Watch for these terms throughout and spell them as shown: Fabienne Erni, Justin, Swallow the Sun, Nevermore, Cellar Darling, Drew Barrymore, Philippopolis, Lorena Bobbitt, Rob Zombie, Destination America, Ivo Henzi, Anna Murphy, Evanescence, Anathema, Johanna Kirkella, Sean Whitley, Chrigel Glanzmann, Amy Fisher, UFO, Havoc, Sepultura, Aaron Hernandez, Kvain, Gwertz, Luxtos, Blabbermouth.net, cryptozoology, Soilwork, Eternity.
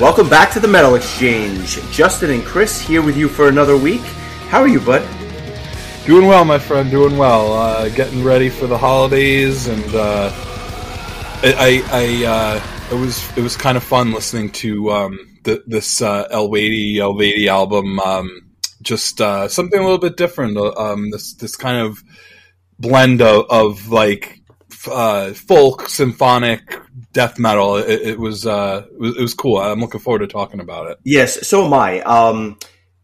Welcome back to the Metal Exchange. Justin and Chris here with you for another week. How are you, bud? Doing well, my friend, doing well. Getting ready for the holidays, and it was kind of fun listening to this Eluveitie album. Just something a little bit different. This kind of blend of like folk, symphonic, death metal. It was cool. I'm looking forward to talking about it. Yes, so am I.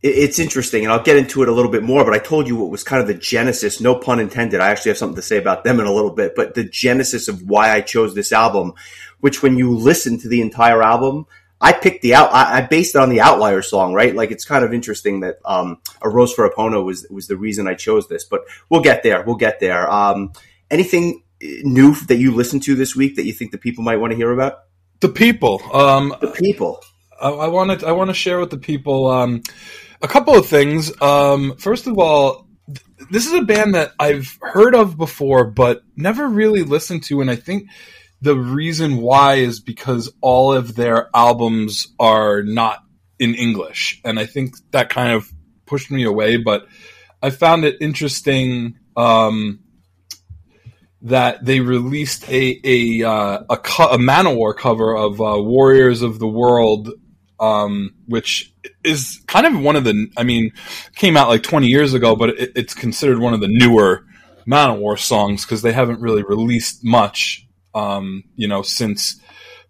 It's interesting, and I'll get into it a little bit more, but I told you what was kind of the genesis, no pun intended. I actually have something to say about them in a little bit, but the genesis of why I chose this album, which when you listen to the entire album, I based it on the Outlier song, right? Like, it's kind of interesting that A Rose for Epona was the reason I chose this, but we'll get there. Anything new that you listened to this week that you think the people might want to hear about? The people. I want to share with the people a couple of things. First of all, this is a band that I've heard of before, but never really listened to, and I think the reason why is because all of their albums are not in English, and I think that kind of pushed me away, but I found it interesting that they released a Manowar cover of Warriors of the World, which is kind of one of the, I mean, came out like 20 years ago, but it's considered one of the newer Manowar songs because they haven't really released much, since the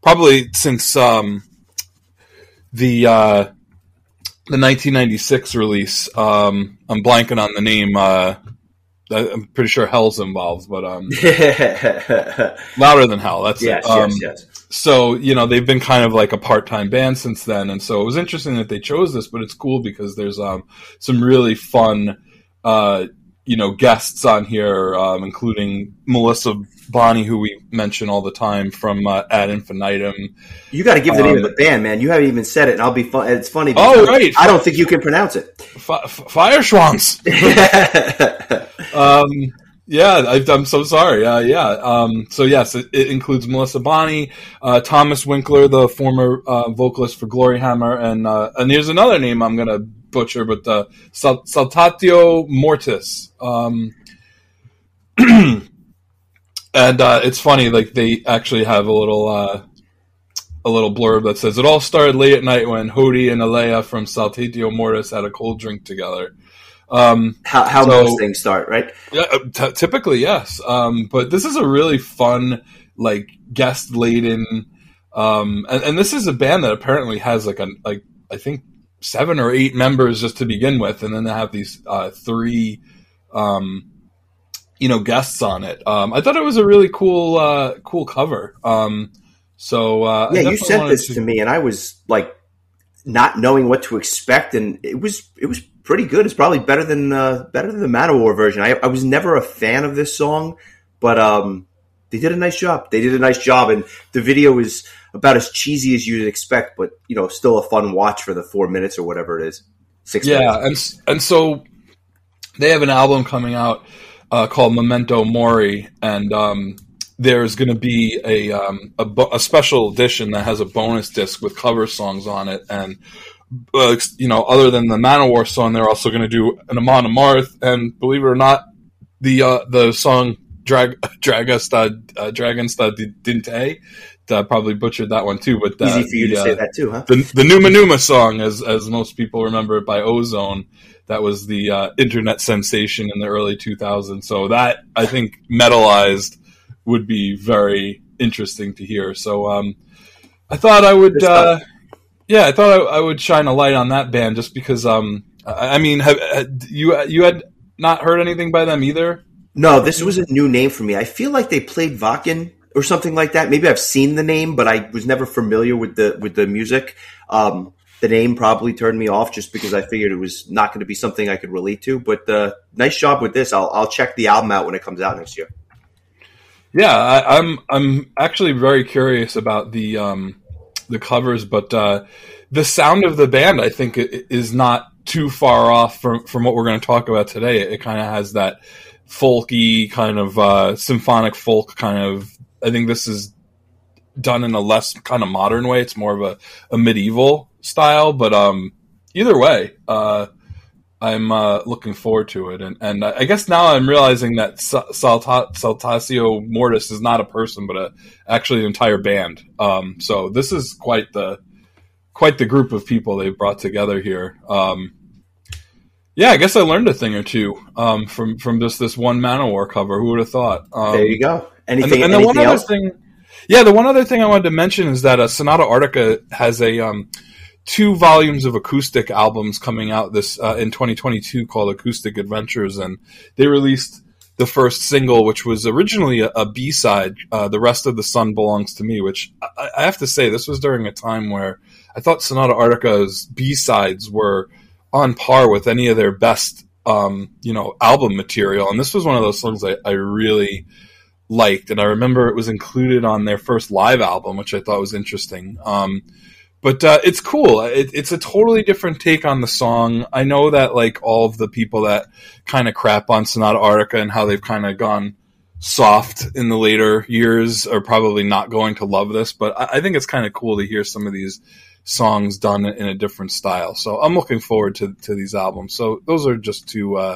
1996 release. I'm blanking on the name. I'm pretty sure Hell's involved, but Louder Than Hell. That's yes, it. Yes. So, they've been kind of like a part-time band since then, and so it was interesting that they chose this, but it's cool because there's some really fun, guests on here, including Melissa Bonny, who we mention all the time from Ad Infinitum. You got to give the name of the band, man. You haven't even said it, and I'll be fun. It's funny. Oh, right. I don't think you can pronounce it. Fire Schwanz. I'm so sorry. So yes, it includes Melissa Bonny, Thomas Winkler, the former vocalist for Gloryhammer, and here's another name I'm gonna butcher, but Saltatio Mortis. And it's funny, like they actually have a little blurb that says it all started late at night when Hody and Alea from Saltatio Mortis had a cold drink together. How most things start, right? Yeah, typically, yes. But this is a really fun, like, guest laden, and this is a band that apparently has I think 7 or 8 members just to begin with, and then they have these 3, guests on it. I thought it was a really cool cover. You sent this to me, and I was like, not knowing what to expect, and it was pretty good. It's probably better than the Manowar version. I was never a fan of this song, but they did a nice job. And the video is about as cheesy as you'd expect, but still a fun watch for the 4 minutes or whatever it is. 6 minutes. Yeah, and so they have an album coming out called Memento Mori, and there's going to be a special edition that has a bonus disc with cover songs on it, and other than the Manowar song, they're also going to do an Amon Amarth, and believe it or not, the song Dragonsta Dinte. I probably butchered that one too, but easy for you to say that too, huh? The Numa Numa song, as most people remember it by Ozone, that was the internet sensation in the early 2000s. So that, I think, metalized would be very interesting to hear. So I thought I would. Yeah, I thought I would shine a light on that band just because, you had not heard anything by them either? No, this was a new name for me. I feel like they played Vakken or something like that. Maybe I've seen the name, but I was never familiar with the music. The name probably turned me off just because I figured it was not going to be something I could relate to. But nice job with this. I'll check the album out when it comes out next year. Yeah, I'm actually very curious about the covers, but the sound of the band, I think, is not too far off from what we're going to talk about today. It kind of has that folky kind of symphonic folk kind of. I think this is done in a less kind of modern way. It's more of a medieval style, but either way, I'm looking forward to it. And I guess now I'm realizing that Saltatio Mortis is not a person, but actually an entire band. So this is quite the group of people they've brought together here. Yeah, I guess I learned a thing or two from just this one Manowar cover. Who would have thought? There you go. Anything else? Yeah, the one other thing I wanted to mention is that Sonata Arctica has two volumes of acoustic albums coming out this in 2022 called Acoustic Adventures, and they released the first single, which was originally a B-side, The Rest of the Sun Belongs to Me, which I have to say, this was during a time where I thought Sonata Arctica's B-sides were on par with any of their best album material, and this was one of those songs I really liked, and I remember it was included on their first live album, which I thought was interesting. But it's cool. It's a totally different take on the song. I know that all of the people that kind of crap on Sonata Arctica and how they've kind of gone soft in the later years are probably not going to love this, but I think it's kind of cool to hear some of these songs done in a different style. So I'm looking forward to these albums. So those are just two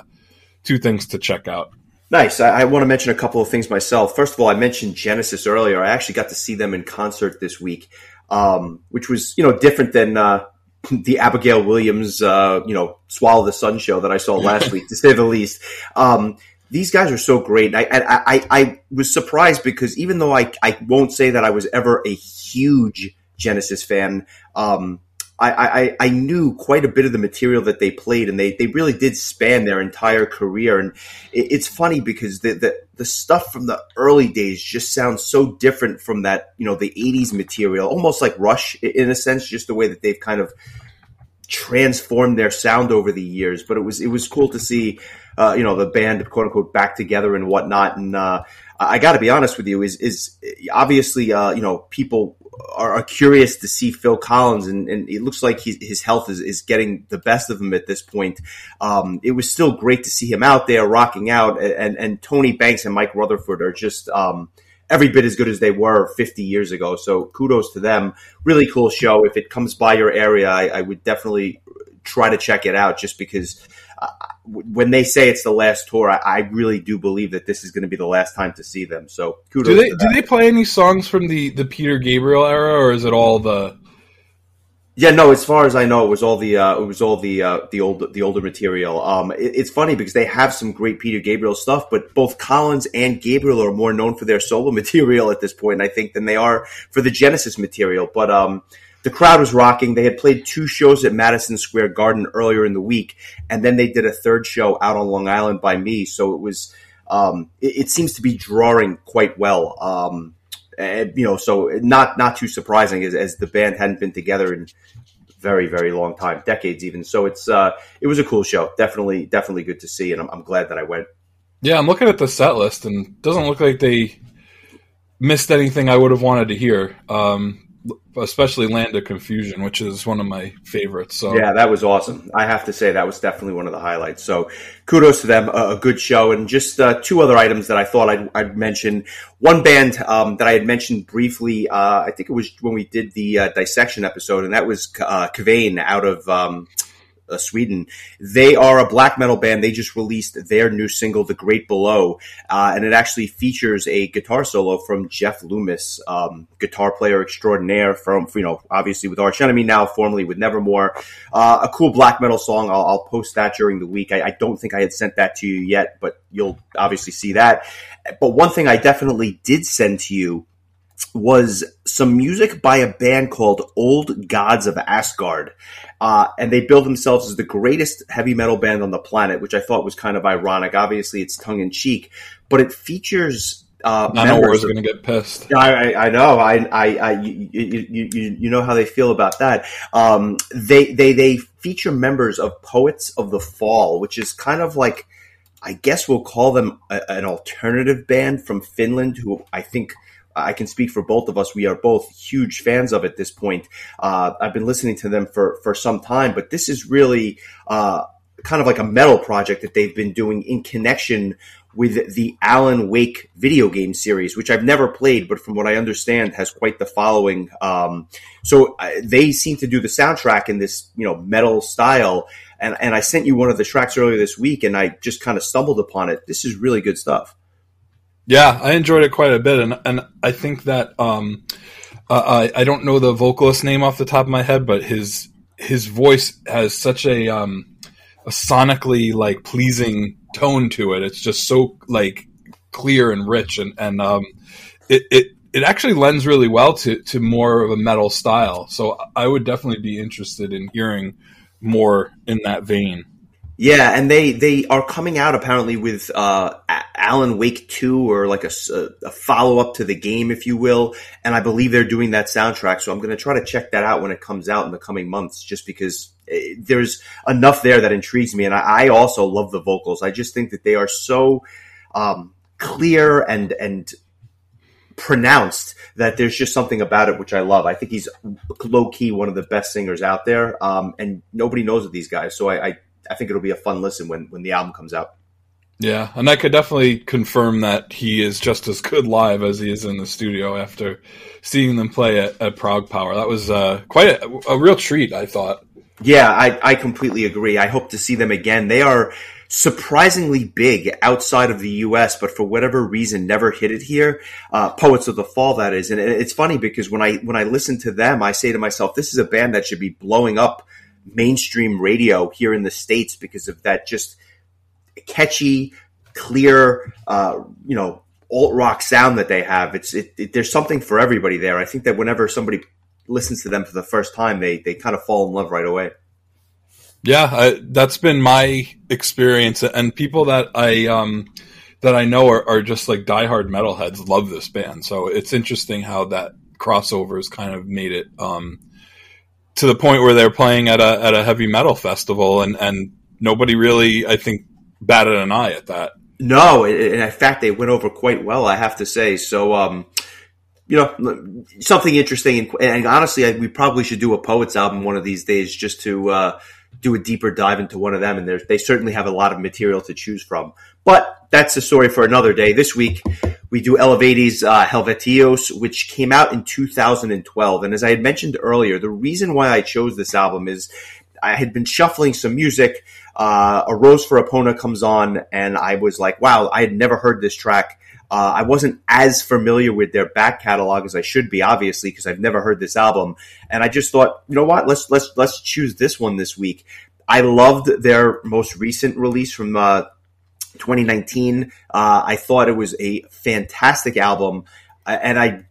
things to check out. Nice. I want to mention a couple of things myself. First of all, I mentioned Genesis earlier. I actually got to see them in concert this week, which was, different than the Abigail Williams, Swallow the Sun show that I saw last week, to say the least. These guys are so great. I was surprised because even though I won't say that I was ever a huge Genesis fan, I knew quite a bit of the material that they played, and they really did span their entire career. And it's funny because the stuff from the early days just sounds so different from that, the 80s material, almost like Rush in a sense, just the way that they've kind of transformed their sound over the years. But it was cool to see, the band, quote unquote, back together and whatnot. And I got to be honest with you, is obviously, people are curious to see Phil Collins, and it looks like his health is getting the best of him at this point. It was still great to see him out there rocking out, and Tony Banks and Mike Rutherford are just every bit as good as they were 50 years ago. So kudos to them. Really cool show. If it comes by your area, I would definitely try to check it out, just because when they say it's the last tour, I really do believe that this is going to be the last time to see them. So kudos to them. Do they play any songs from the Peter Gabriel era, or is it all the? Yeah, no. As far as I know, it was all the older material. It's funny because they have some great Peter Gabriel stuff, but both Collins and Gabriel are more known for their solo material at this point, I think, than they are for the Genesis material. But the crowd was rocking. They had played two shows at Madison Square Garden earlier in the week, and then they did a third show out on Long Island by me. So it was, it seems to be drawing quite well. So not too surprising, as the band hadn't been together in a very, very long time, decades even. So it was a cool show. Definitely good to see, and I'm glad that I went. Yeah, I'm looking at the set list, and it doesn't look like they missed anything I would have wanted to hear. Especially Land of Confusion, which is one of my favorites. So yeah, that was awesome. I have to say that was definitely one of the highlights. So kudos to them. A good show. And just two other items that I thought I'd mention. One band that I had mentioned briefly, I think it was when we did the dissection episode, and that was Kvain out of Sweden. They are a black metal band. They just released their new single, The Great Below, and it actually features a guitar solo from Jeff Loomis, guitar player extraordinaire from, obviously with Arch Enemy now, formerly with Nevermore. A cool black metal song. I'll post that during the week. I don't think I had sent that to you yet, but you'll obviously see that. But one thing I definitely did send to you was some music by a band called Old Gods of Asgard. And they build themselves as the greatest heavy metal band on the planet, which I thought was kind of ironic. Obviously, it's tongue-in-cheek, but it features... Manowar's going to get pissed. I know. You know how they feel about that. They feature members of Poets of the Fall, which is kind of like, I guess we'll call them an alternative band from Finland, who I think... I can speak for both of us. We are both huge fans of at this point. I've been listening to them for some time, but this is really kind of like a metal project that they've been doing in connection with the Alan Wake video game series, which I've never played, but from what I understand has quite the following. So they seem to do the soundtrack in this, you know, metal style. And I sent you one of the tracks earlier this week, and I just kind of stumbled upon it. This is really good stuff. Yeah, I enjoyed it quite a bit. And I think that I don't know the vocalist name off the top of my head, but his voice has such a sonically like pleasing tone to it. It's just so like clear and rich, and it actually lends really well to more of a metal style. So I would definitely be interested in hearing more in that vein. Yeah, and they are coming out apparently with Alan Wake 2, or like a follow-up to the game, if you will, and I believe they're doing that soundtrack, so I'm going to try to check that out when it comes out in the coming months, just because there's enough there that intrigues me, and I also love the vocals. I just think that they are so clear and pronounced that there's just something about it which I love. I think he's low-key one of the best singers out there, and nobody knows of these guys, so I think it'll be a fun listen when the album comes out. Yeah, and I could definitely confirm that he is just as good live as he is in the studio after seeing them play at Prague Power. That was quite a real treat, I thought. Yeah, I completely agree. I hope to see them again. They are surprisingly big outside of the U.S., but for whatever reason never hit it here. Poets of the Fall, that is. And it's funny because when I listen to them, I say to myself, this is a band that should be blowing up mainstream radio here in the States because of that just catchy, clear, alt-rock sound that they have. There's something for everybody there. I think that whenever somebody listens to them for the first time, they kind of fall in love right away. Yeah, that's been my experience, and people that I know are just like diehard metalheads love this band. So it's interesting how that crossover has kind of made it to the point where they're playing at a heavy metal festival, and nobody really, I think, batted an eye at that. No, and in fact, they went over quite well, I have to say. So, something interesting, and honestly, we probably should do a Poets album one of these days just to do a deeper dive into one of them, and they certainly have a lot of material to choose from. But that's the story for another day. This week, we do Elevatie's Helvetios, which came out in 2012. And as I had mentioned earlier, the reason why I chose this album is I had been shuffling some music. A Rose for Epona comes on, and I was like, wow, I had never heard this track. I wasn't as familiar with their back catalog as I should be, obviously, because I've never heard this album. And I just thought, you know what? Let's choose this one this week. I loved their most recent release from 2019. I thought it was a fantastic album, and I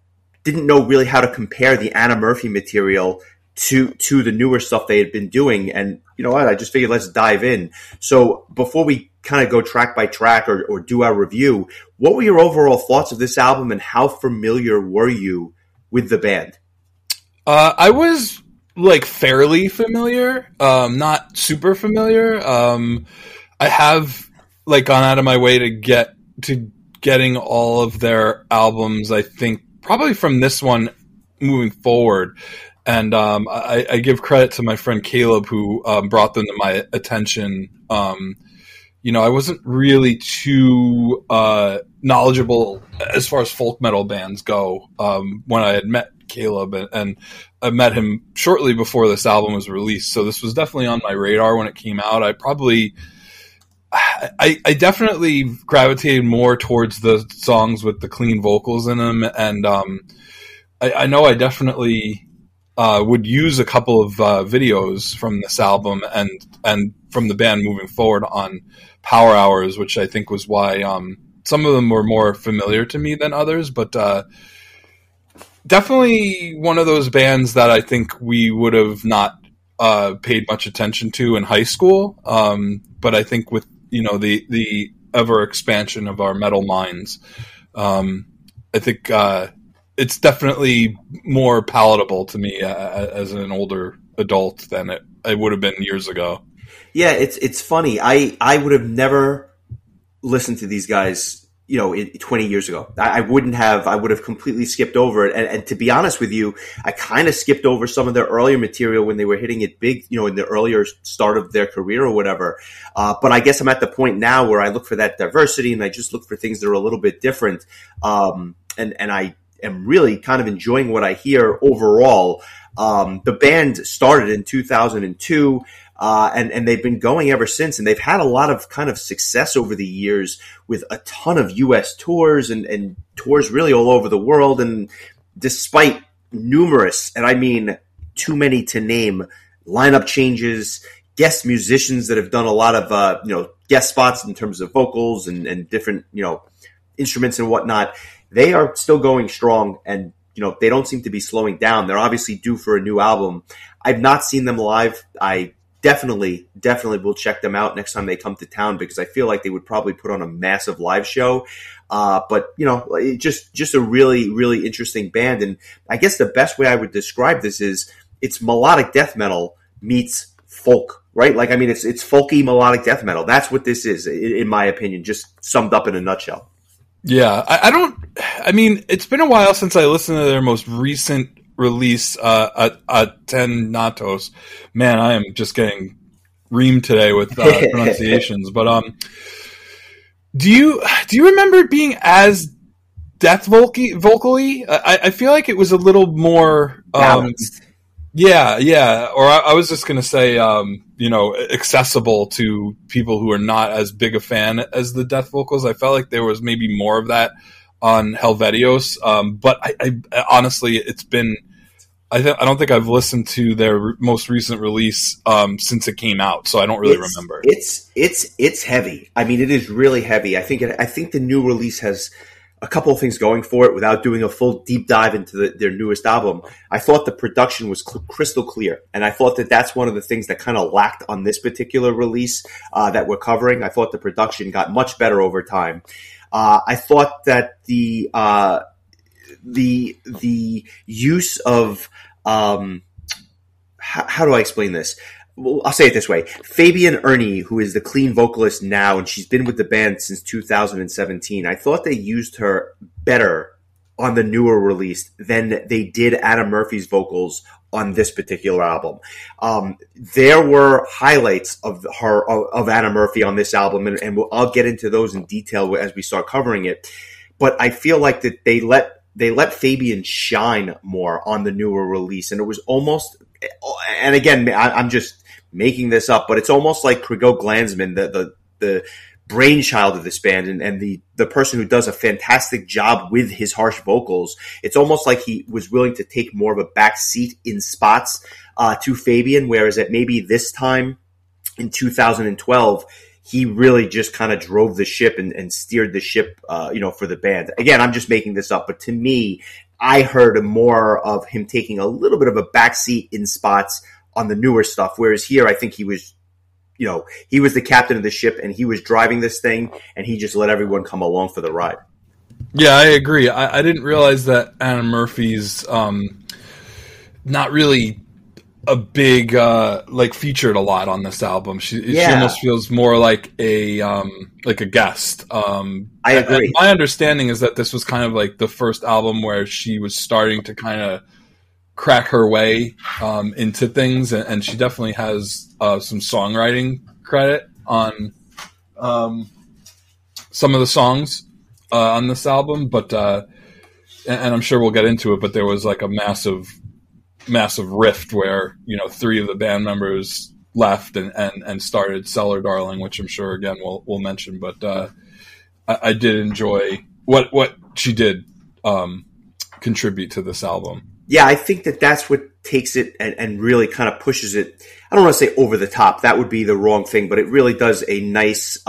didn't know really how to compare the Anna Murphy material to the newer stuff they had been doing. And you know what? I just figured let's dive in. So before we kind of go track by track or do our review, what were your overall thoughts of this album, and how familiar were you with the band? I was like fairly familiar, not super familiar. I have like gone out of my way to getting all of their albums, I think probably from this one moving forward. And I give credit to my friend Caleb, who brought them to my attention. I wasn't really too knowledgeable as far as folk metal bands go when I had met Caleb, and I met him shortly before this album was released. So this was definitely on my radar when it came out. I definitely gravitated more towards the songs with the clean vocals in them. And I know I definitely would use a couple of videos from this album and from the band moving forward on Power Hours, which I think was why some of them were more familiar to me than others. But definitely one of those bands that I think we would have not paid much attention to in high school. But I think with the ever expansion of our metal minds, I think it's definitely more palatable to me as an older adult than it would have been years ago. Yeah, it's funny. I would have never listened to these guys you know, 20 years ago. I would have completely skipped over it. And to be honest with you, I kind of skipped over some of their earlier material when they were hitting it big, you know, in the earlier start of their career or whatever. But I guess I'm at the point now where I look for that diversity and I just look for things that are a little bit different. And I am really kind of enjoying what I hear overall. The band started in 2002. And they've been going ever since, and they've had a lot of kind of success over the years with a ton of U.S. tours and tours really all over the world. And despite numerous, and I mean too many to name, lineup changes, guest musicians that have done a lot of guest spots in terms of vocals and different instruments and whatnot, they are still going strong, and they don't seem to be slowing down. They're obviously due for a new album. I've not seen them live. I definitely will check them out next time they come to town because I feel like they would probably put on a massive live show. But just a really, really interesting band. And I guess the best way I would describe this is it's melodic death metal meets folk, right? Like, I mean, it's folky melodic death metal. That's what this is, in my opinion, just summed up in a nutshell. Yeah, I mean, it's been a while since I listened to their most recent release, Ategnatos. Man, I am just getting reamed today with pronunciations. But do you remember it being as death vocally? I feel like it was a little more balanced. Yeah. Or I was just gonna say, accessible to people who are not as big a fan as the death vocals. I felt like there was maybe more of that on Helvetios, but I honestly, it's been. I don't think I've listened to their most recent release since it came out, so I don't really remember. It's heavy. I mean, it is really heavy. I think the new release has a couple of things going for it without doing a full deep dive into their newest album. I thought the production was crystal clear, and I thought that that's one of the things that kind of lacked on this particular release that we're covering. I thought the production got much better over time. I thought that the use of how do I explain this? Well, I'll say it this way. Fabienne Erni, who is the clean vocalist now, and she's been with the band since 2017, I thought they used her better on the newer release than they did Anna Murphy's vocals on this particular album. There were highlights of her, of Anna Murphy on this album, and I'll get into those in detail as we start covering it. But I feel like that they let Fabienne shine more on the newer release, and it was almost, and again, I'm just making this up, but it's almost like Chrigel Glanzmann, the brainchild of this band and the person who does a fantastic job with his harsh vocals. It's almost like he was willing to take more of a back seat in spots to Fabienne, whereas at maybe this time in 2012, he really just kind of drove the ship and steered the ship, for the band. Again, I'm just making this up, but to me, I heard more of him taking a little bit of a back seat in spots on the newer stuff, whereas here I think he was he was the captain of the ship and he was driving this thing and he just let everyone come along for the ride. Yeah, I agree. I didn't realize that Anna Murphy's not really a big, featured a lot on this album. She almost feels more like a guest. I agree. My understanding is that this was kind of like the first album where she was starting to kind of crack her way into things, and she definitely has some songwriting credit on some of the songs on this album, but and I'm sure we'll get into it, but there was like a massive rift where three of the band members left and started Cellar Darling, which I'm sure again we'll mention, but I did enjoy what she did contribute to this album. Yeah, I think that that's what takes it and really kind of pushes it. I don't want to say over the top. That would be the wrong thing, but it really does a nice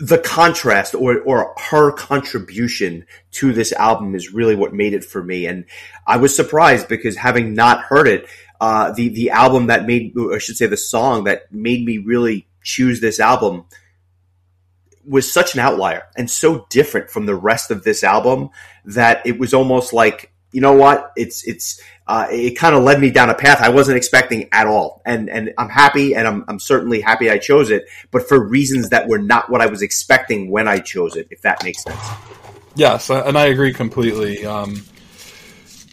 the contrast or her contribution to this album is really what made it for me. And I was surprised because having not heard it, the album that made, or I should say the song that made me really choose this album was such an outlier and so different from the rest of this album that it was almost like you know what? It kind of led me down a path I wasn't expecting at all. And I'm happy, and I'm certainly happy I chose it, but for reasons that were not what I was expecting when I chose it, if that makes sense. Yes, and I agree completely.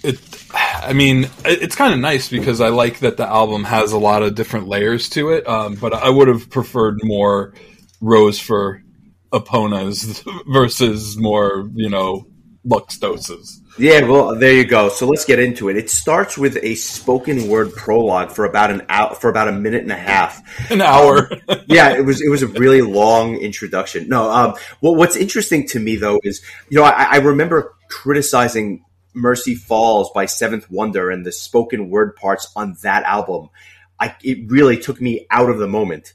It's kind of nice because I like that the album has a lot of different layers to it, but I would have preferred more Rose for Epona's versus more, Lux Doses. Yeah, well, there you go. So let's get into it. It starts with a spoken word prologue for about a minute and a half. An hour. It was a really long introduction. No, what's interesting to me though is, I remember criticizing Mercy Falls by Seventh Wonder and the spoken word parts on that album. It really took me out of the moment.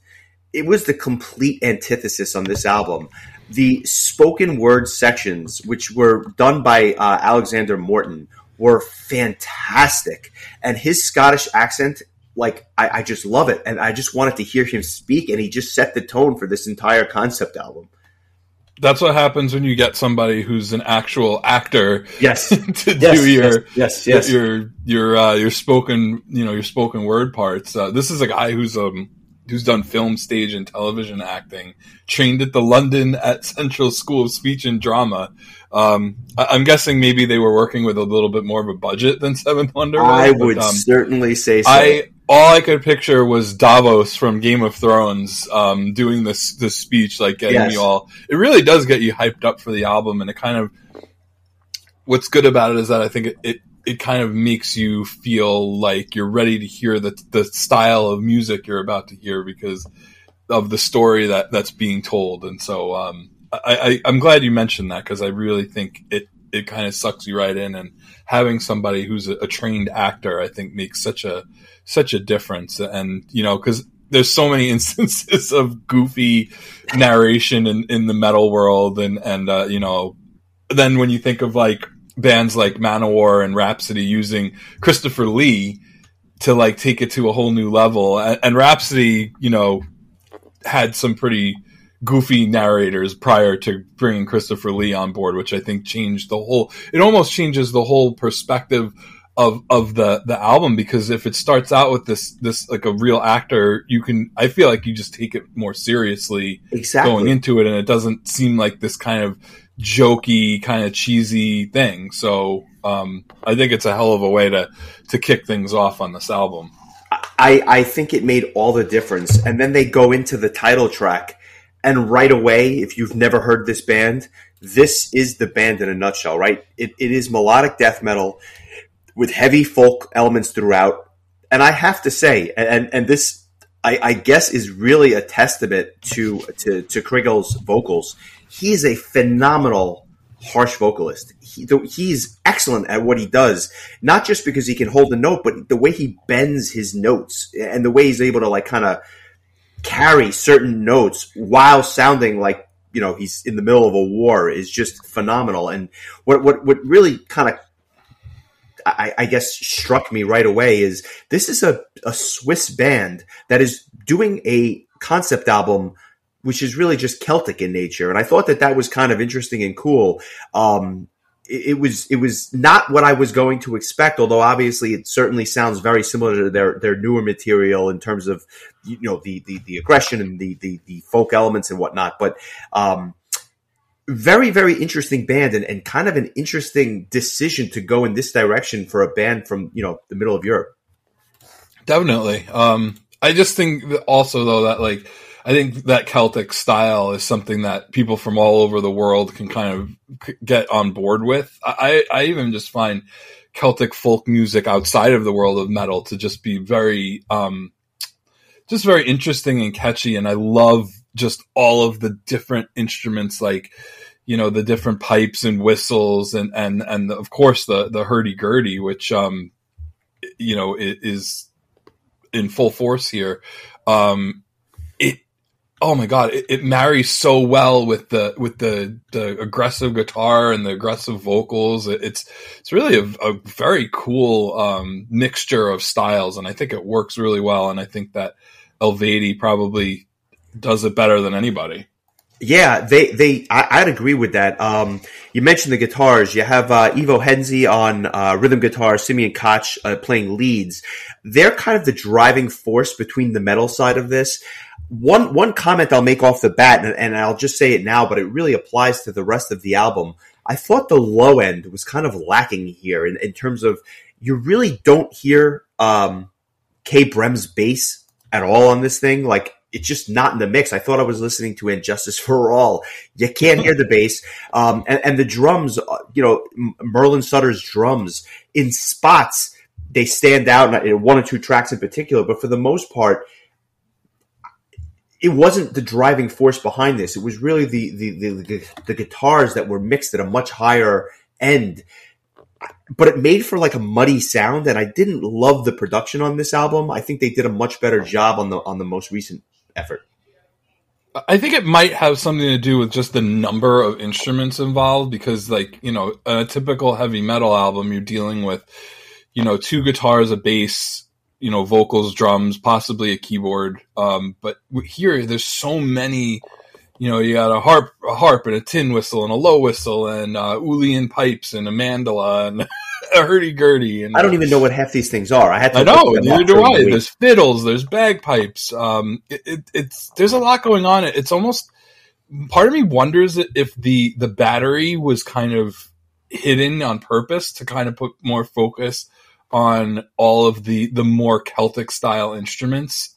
It was the complete antithesis on this album. The spoken word sections, which were done by Alexander Morton, were fantastic. And his Scottish accent, I just love it. And I just wanted to hear him speak, and he just set the tone for this entire concept album. That's what happens when you get somebody who's an actual actor. Yes. Your spoken, your spoken word parts. This is a guy who's done film, stage, and television acting, trained at the London at Central School of Speech and Drama. I'm guessing maybe they were working with a little bit more of a budget than Seventh Wonder. I would certainly say so. All I could picture was Davos from Game of Thrones doing this speech, getting you all... It really does get you hyped up for the album, and it kind of... What's good about it is that I think it kind of makes you feel like you're ready to hear the style of music you're about to hear because of the story that's being told. And so I'm glad you mentioned that because I really think it kind of sucks you right in. And having somebody who's a trained actor, I think, makes such a difference. And, because there's so many instances of goofy narration in the metal world. And then when you think of bands like Manowar and Rhapsody using Christopher Lee to take it to a whole new level. And Rhapsody, had some pretty goofy narrators prior to bringing Christopher Lee on board, which I think changed it almost changes the whole perspective of the album, because if it starts out with this like a real actor, I feel like you just take it more seriously going into it. And it doesn't seem like this kind of jokey, kind of cheesy thing. So I think it's a hell of a way to kick things off on this album. I think it made all the difference. And then they go into the title track. And right away, if you've never heard this band, this is the band in a nutshell, right? It is melodic death metal with heavy folk elements throughout. And I have to say, and this, I guess, is really a testament to Khrigel's vocals. He is a phenomenal harsh vocalist. He's excellent at what he does, not just because he can hold a note, but the way he bends his notes and the way he's able to kind of carry certain notes while sounding he's in the middle of a war is just phenomenal. And what really kind of, I guess, struck me right away is this is a Swiss band that is doing a concept album which is really just Celtic in nature. And I thought that was kind of interesting and cool. It was not what I was going to expect, although obviously it certainly sounds very similar to their newer material in terms of, the aggression and the folk elements and whatnot. But very, very interesting band and kind of an interesting decision to go in this direction for a band from, the middle of Europe. Definitely. I just think also, though, that I think that Celtic style is something that people from all over the world can kind of get on board with. I even just find Celtic folk music outside of the world of metal to just be very, just very interesting and catchy. And I love just all of the different instruments, the different pipes and whistles and of course the hurdy-gurdy, which, is in full force here. Oh my God! It marries so well with the aggressive guitar and the aggressive vocals. It's really a very cool mixture of styles, and I think it works really well. And I think that Helvetios probably does it better than anybody. Yeah, I'd agree with that. You mentioned the guitars. You have Ivo Henzi on rhythm guitar, Simeon Koch playing leads. They're kind of the driving force between the metal side of this. One comment I'll make off the bat, and I'll just say it now, but it really applies to the rest of the album. I thought the low end was kind of lacking here in terms of you really don't hear Kay Brem's bass at all on this thing. Like, it's just not in the mix. I thought I was listening to Injustice for All. You can't hear the bass. And the drums, you know, Merlin Sutter's drums, in spots, they stand out in one or two tracks in particular. But for the most part, it wasn't the driving force behind this. It was really the guitars that were mixed at a much higher end. But it made for like a muddy sound, and I didn't love the production on this album. I think they did a much better job on the most recent effort. I think it might have something to do with just the number of instruments involved, because, like, you know, a typical heavy metal album, you're dealing with, you know, two guitars, a bass, you know, vocals, drums, possibly a keyboard. But here, there's so many. You know, you got a harp, and a tin whistle, and a low whistle, and Uillean pipes, and a mandala, and a hurdy-gurdy. And I don't even know what half these things are. I know, neither do I. There's fiddles, there's bagpipes. There's a lot going on. It's almost, part of me wonders if the battery was kind of hidden on purpose to kind of put more focus on all of the more Celtic style instruments.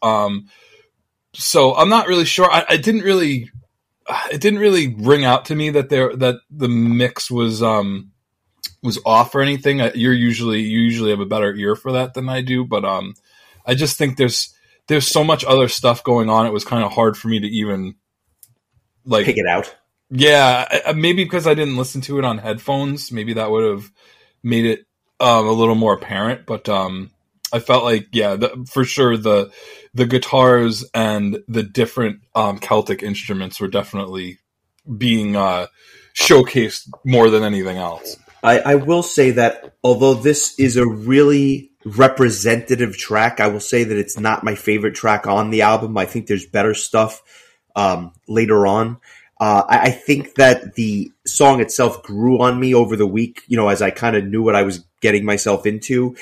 So I'm not really sure. It didn't really ring out to me that the mix was off or anything. You usually have a better ear for that than I do, but I just think there's so much other stuff going on. It was kind of hard for me to even like pick it out. Yeah, maybe because I didn't listen to it on headphones. Maybe that would have made it a little more apparent. But I felt like, yeah, for sure the guitars and the different Celtic instruments were definitely being showcased more than anything else. I will say that although this is a really representative track, I will say that it's not my favorite track on the album. I think there's better stuff later on. I think that the song itself grew on me over the week, you know, as I kind of knew what I was getting myself into.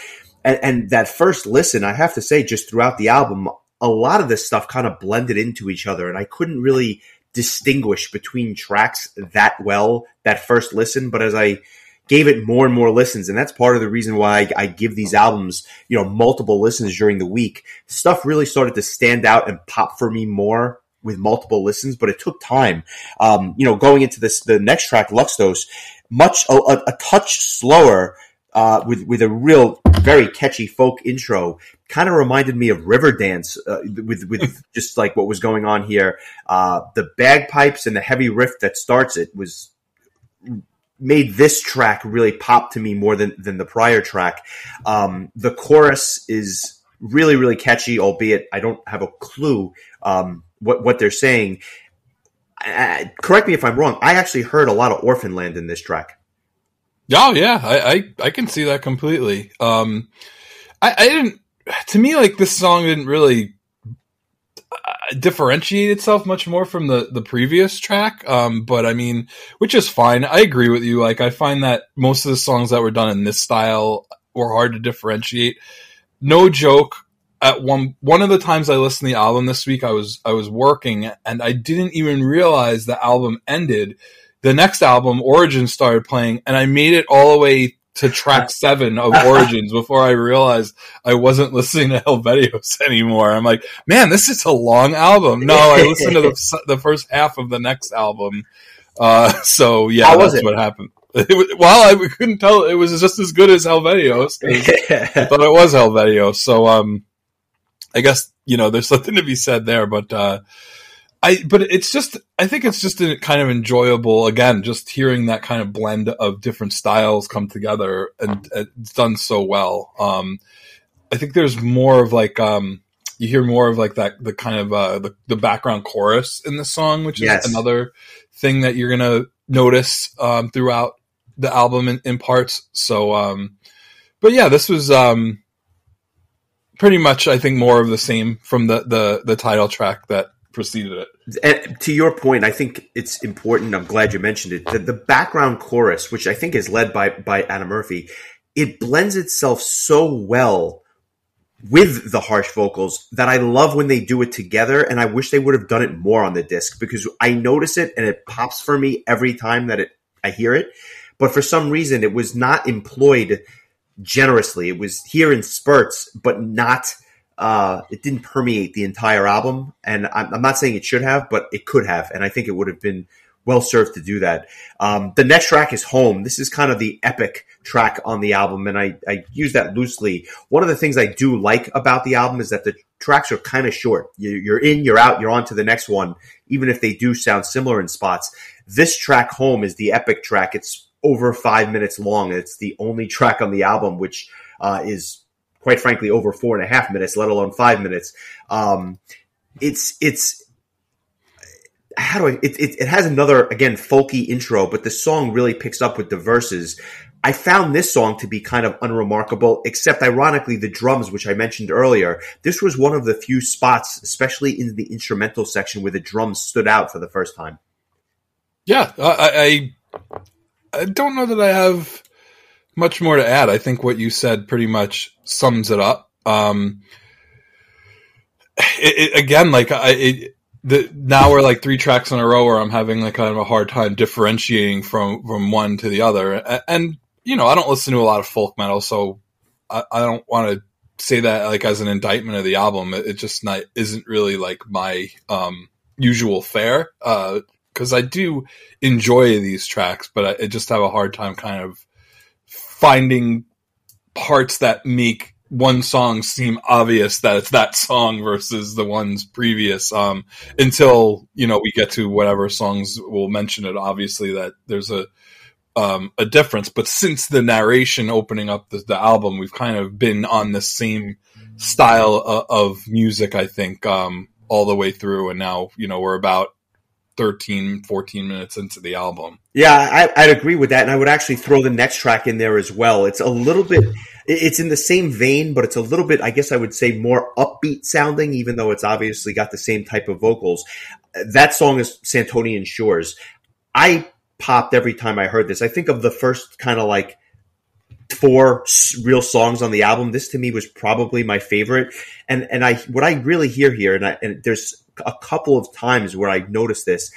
And that first listen, I have to say, just throughout the album, a lot of this stuff kind of blended into each other, and I couldn't really distinguish between tracks that well that first listen. But as I gave it more and more listens, and that's part of the reason why I give these albums, you know, multiple listens during the week, stuff really started to stand out and pop for me more with multiple listens, but it took time. You know, going into the next track, Luxtos, a touch slower, with a real very catchy folk intro, kind of reminded me of Riverdance with just like what was going on here. The bagpipes and the heavy riff that starts it made this track really pop to me more than the prior track. The chorus is really, really catchy, albeit I don't have a clue what they're saying. Correct me if I'm wrong. I actually heard a lot of Orphanland in this track. Oh yeah, I can see that completely. I didn't. To me, like, this song didn't really differentiate itself much more from the previous track. But I mean, which is fine. I agree with you. Like, I find that most of the songs that were done in this style were hard to differentiate. No joke. At one of the times I listened to the album this week, I was working, and I didn't even realize the album ended. The next album, Origins, started playing, and I made it all the way to track 7 of Origins before I realized I wasn't listening to Helvetios anymore. I'm like, man, this is a long album. No, I listened to the first half of the next album. So, yeah, that's what happened. Well, I couldn't tell. It was just as good as Helvetios. I thought it was Helvetios. So I guess, you know, there's something to be said there, but... I think it's just a kind of enjoyable, again, just hearing that kind of blend of different styles come together, and it's done so well. I think there's more of like, you hear more of like that, the kind of, the background chorus in the song, which is another thing that you're going to notice, throughout the album in parts. So, but yeah, this was, pretty much, I think, more of the same from the title track that preceded it. And to your point, I think it's important, I'm glad you mentioned it, that the background chorus, which I think is led by Anna Murphy, it blends itself so well with the harsh vocals that I love when they do it together, and I wish they would have done it more on the disc, because I notice it and it pops for me every time that I hear it. But for some reason, it was not employed generously. It was here in spurts, but not... it didn't permeate the entire album, and I'm not saying it should have, but it could have, and I think it would have been well served to do that. The next track is Home. This is kind of the epic track on the album, and I use that loosely. One of the things I do like about the album is that the tracks are kind of short. You're in, you're out, you're on to the next one, even if they do sound similar in spots. This track, Home, is the epic track. It's over 5 minutes long. It's the only track on the album, which is... quite frankly, over 4.5 minutes, let alone 5 minutes. It has another, again, folky intro, but the song really picks up with the verses. I found this song to be kind of unremarkable, except ironically the drums, which I mentioned earlier. This was one of the few spots, especially in the instrumental section, where the drums stood out for the first time. Yeah, I don't know that I have much more to add. I think what you said pretty much sums it up. Now we're like three tracks in a row where I'm having like kind of a hard time differentiating from one to the other. And you know, I don't listen to a lot of folk metal, so I don't want to say that like as an indictment of the album. It just isn't really like my usual fare, because I do enjoy these tracks, but I just have a hard time kind of finding parts that make one song seem obvious that it's that song versus the ones previous, until, you know, we get to whatever songs we'll mention it, obviously, that there's a difference. But since the narration opening up the album, we've kind of been on the same style of music, I think, all the way through. And now, you know, we're about 13, 14 minutes into the album. Yeah, I'd agree with that. And I would actually throw the next track in there as well. It's a little bit, it's in the same vein, but it's a little bit, I guess I would say, more upbeat sounding, even though it's obviously got the same type of vocals. That song is Santonian Shores. I popped every time I heard this. I think of the first kind of like four real songs on the album, this to me was probably my favorite. And what I really hear here, and there's a couple of times where I noticed this,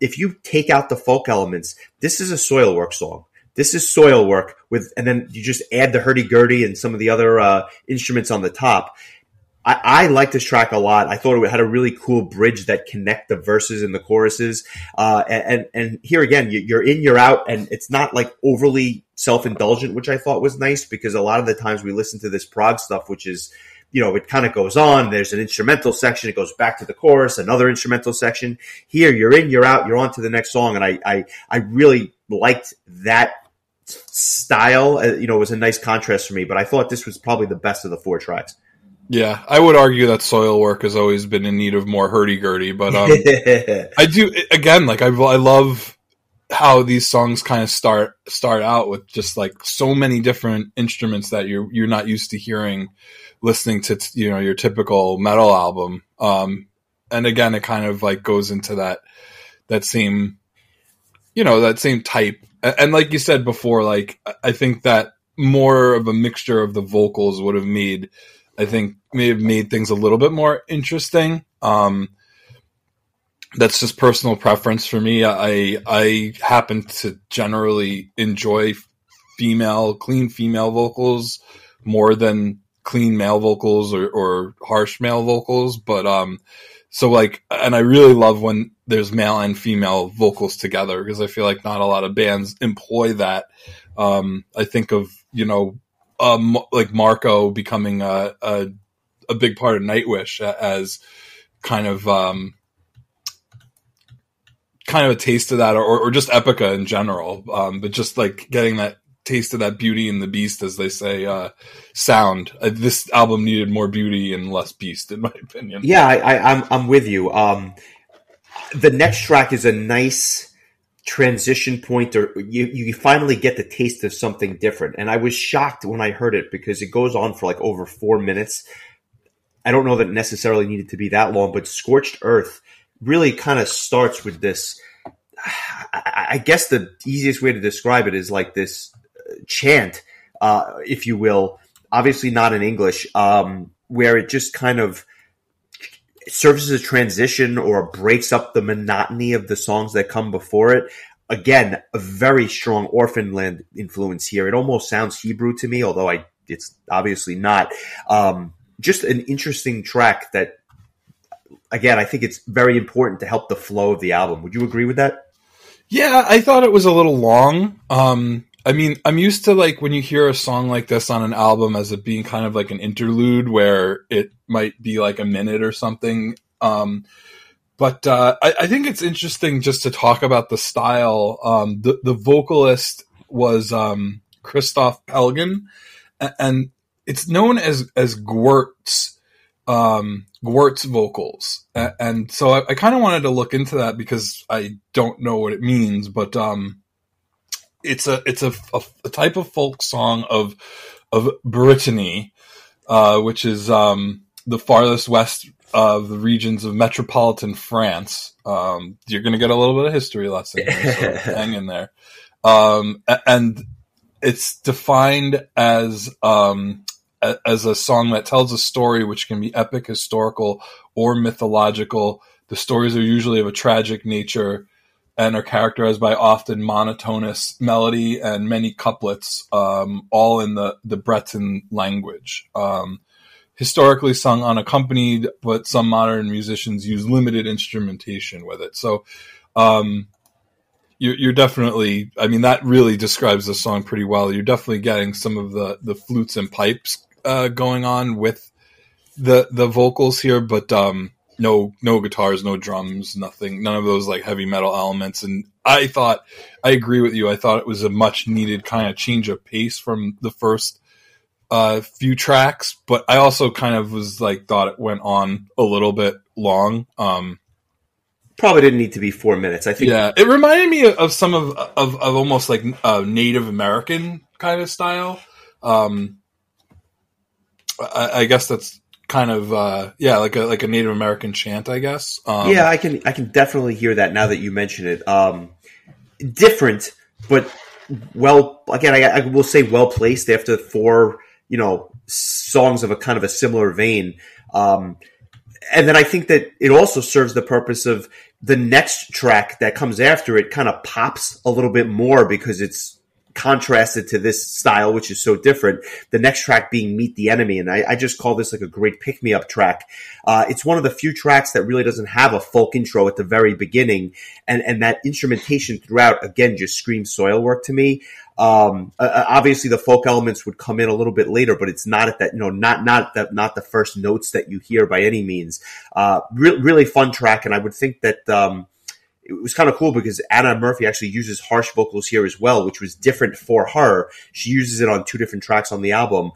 if you take out the folk elements, this is a Soilwork song. This is Soilwork with, and then you just add the hurdy-gurdy and some of the other instruments on the top. I like this track a lot. I thought it had a really cool bridge that connect the verses and the choruses. And here again, you're in, you're out, and it's not like overly self-indulgent, which I thought was nice, because a lot of the times we listen to this prog stuff, which is, you know, it kind of goes on. There's an instrumental section. It goes back to the chorus, another instrumental section. Here, you're in, you're out, you're on to the next song. And I really liked that style. You know, it was a nice contrast for me, but I thought this was probably the best of the four tracks. Yeah, I would argue that Soilwork has always been in need of more hurdy-gurdy, but I do, again, like I love how these songs kind of start out with just like so many different instruments that you're not used to hearing listening to, you know, your typical metal album. And again, it kind of like goes into that same, you know, that same type. And like you said before, like I think that more of a mixture of the vocals would have made, I think, may have made things a little bit more interesting. That's just personal preference for me. I happen to generally enjoy clean female vocals more than clean male vocals or harsh male vocals. But so like, and I really love when there's male and female vocals together, because I feel like not a lot of bands employ that. I think of, you know, like Marco becoming a big part of Nightwish as kind of a taste of that, or just Epica in general, but just like getting that taste of that Beauty and the Beast, as they say, sound. This album needed more beauty and less beast, in my opinion. Yeah, I'm with you. The next track is a nice transition point, or you finally get the taste of something different. And I was shocked when I heard it, because it goes on for like over 4 minutes. I don't know that it necessarily needed to be that long, but Scorched Earth really kind of starts with this, I guess the easiest way to describe it is like this chant, if you will, obviously not in English, where it just kind of serves as a transition or breaks up the monotony of the songs that come before it. Again, a very strong Orphanland influence here. It almost sounds Hebrew to me, although it's obviously not. Just an interesting track that, again, I think it's very important to help the flow of the album. Would you agree with that? Yeah, I thought it was a little long. I mean, I'm used to, like, when you hear a song like this on an album as it being kind of like an interlude where it might be like a minute or something. But I think it's interesting just to talk about the style. The vocalist was Christoph Pelgen, and it's known as Gwertz, Gwertz vocals. And so I kind of wanted to look into that because I don't know what it means, but it's a type of folk song of Brittany, which is the farthest west of the regions of metropolitan France. You're going to get a little bit of history lesson here, so hang in there. And it's defined as a song that tells a story which can be epic, historical, or mythological. The stories are usually of a tragic nature and are characterized by often monotonous melody and many couplets, all in the Breton language. Historically sung unaccompanied, but some modern musicians use limited instrumentation with it. So you're definitely, I mean, that really describes the song pretty well. You're definitely getting some of the flutes and pipes going on with the vocals here, but no guitars, no drums, nothing, none of those like heavy metal elements. And I thought, I agree with you. I thought it was a much needed kind of change of pace from the first few tracks, but I also kind of was like, thought it went on a little bit long. Probably didn't need to be 4 minutes. I think. Yeah, it reminded me of some of almost like Native American kind of style. I guess that's kind of like a Native American chant, I guess. Yeah, I can definitely hear that now that you mention it. Different, but well, again, I will say well placed after four, songs of a kind of a similar vein. And then I think that it also serves the purpose of the next track that comes after it kind of pops a little bit more because it's contrasted to this style, which is so different. The next track being Meet the Enemy. And I just call this like a great pick-me-up track. It's one of the few tracks that really doesn't have a folk intro at the very beginning. And that instrumentation throughout, again, just screams Soilwork to me. Obviously the folk elements would come in a little bit later, but it's not at that, not the first notes that you hear by any means. Really fun track. And I would think that, it was kind of cool because Anna Murphy actually uses harsh vocals here as well, which was different for her. She uses it on two different tracks on the album.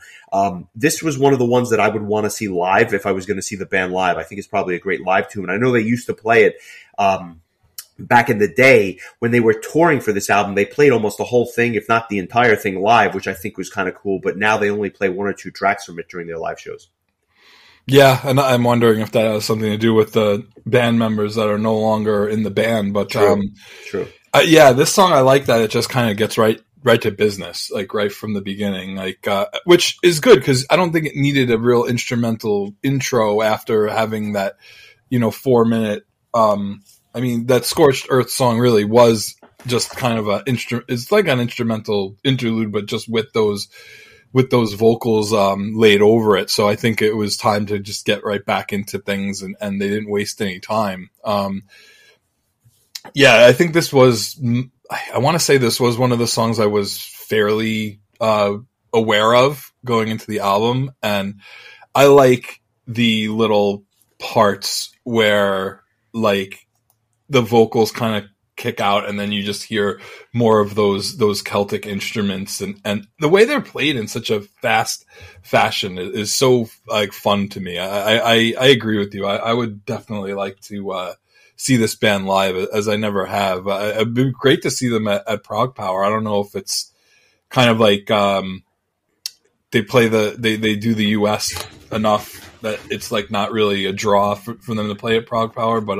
This was one of the ones that I would want to see live if I was going to see the band live. I think it's probably a great live tune. I know they used to play it, back in the day when they were touring for this album. They played almost the whole thing, if not the entire thing, live, which I think was kind of cool. But now they only play one or two tracks from it during their live shows. Yeah, and I'm wondering if that has something to do with the band members that are no longer in the band. But True. Yeah, this song, I like that it just kind of gets right to business, like right from the beginning, like which is good because I don't think it needed a real instrumental intro after having that 4 minute. I mean, that Scorched Earth song really was just kind of it's like an instrumental interlude, but just with those vocals laid over it. So I think it was time to just get right back into things, and they didn't waste any time. Yeah, I think this was one of the songs I was fairly aware of going into the album, and I like the little parts where like the vocals kind of kick out and then you just hear more of those Celtic instruments, and the way they're played in such a fast fashion is so like fun to me. I agree with you. I would definitely like to see this band live, as I never have. It'd be great to see them at Prague Power. I don't know if it's kind of like they play they do the US enough that it's like not really a draw for them to play at Prague Power, but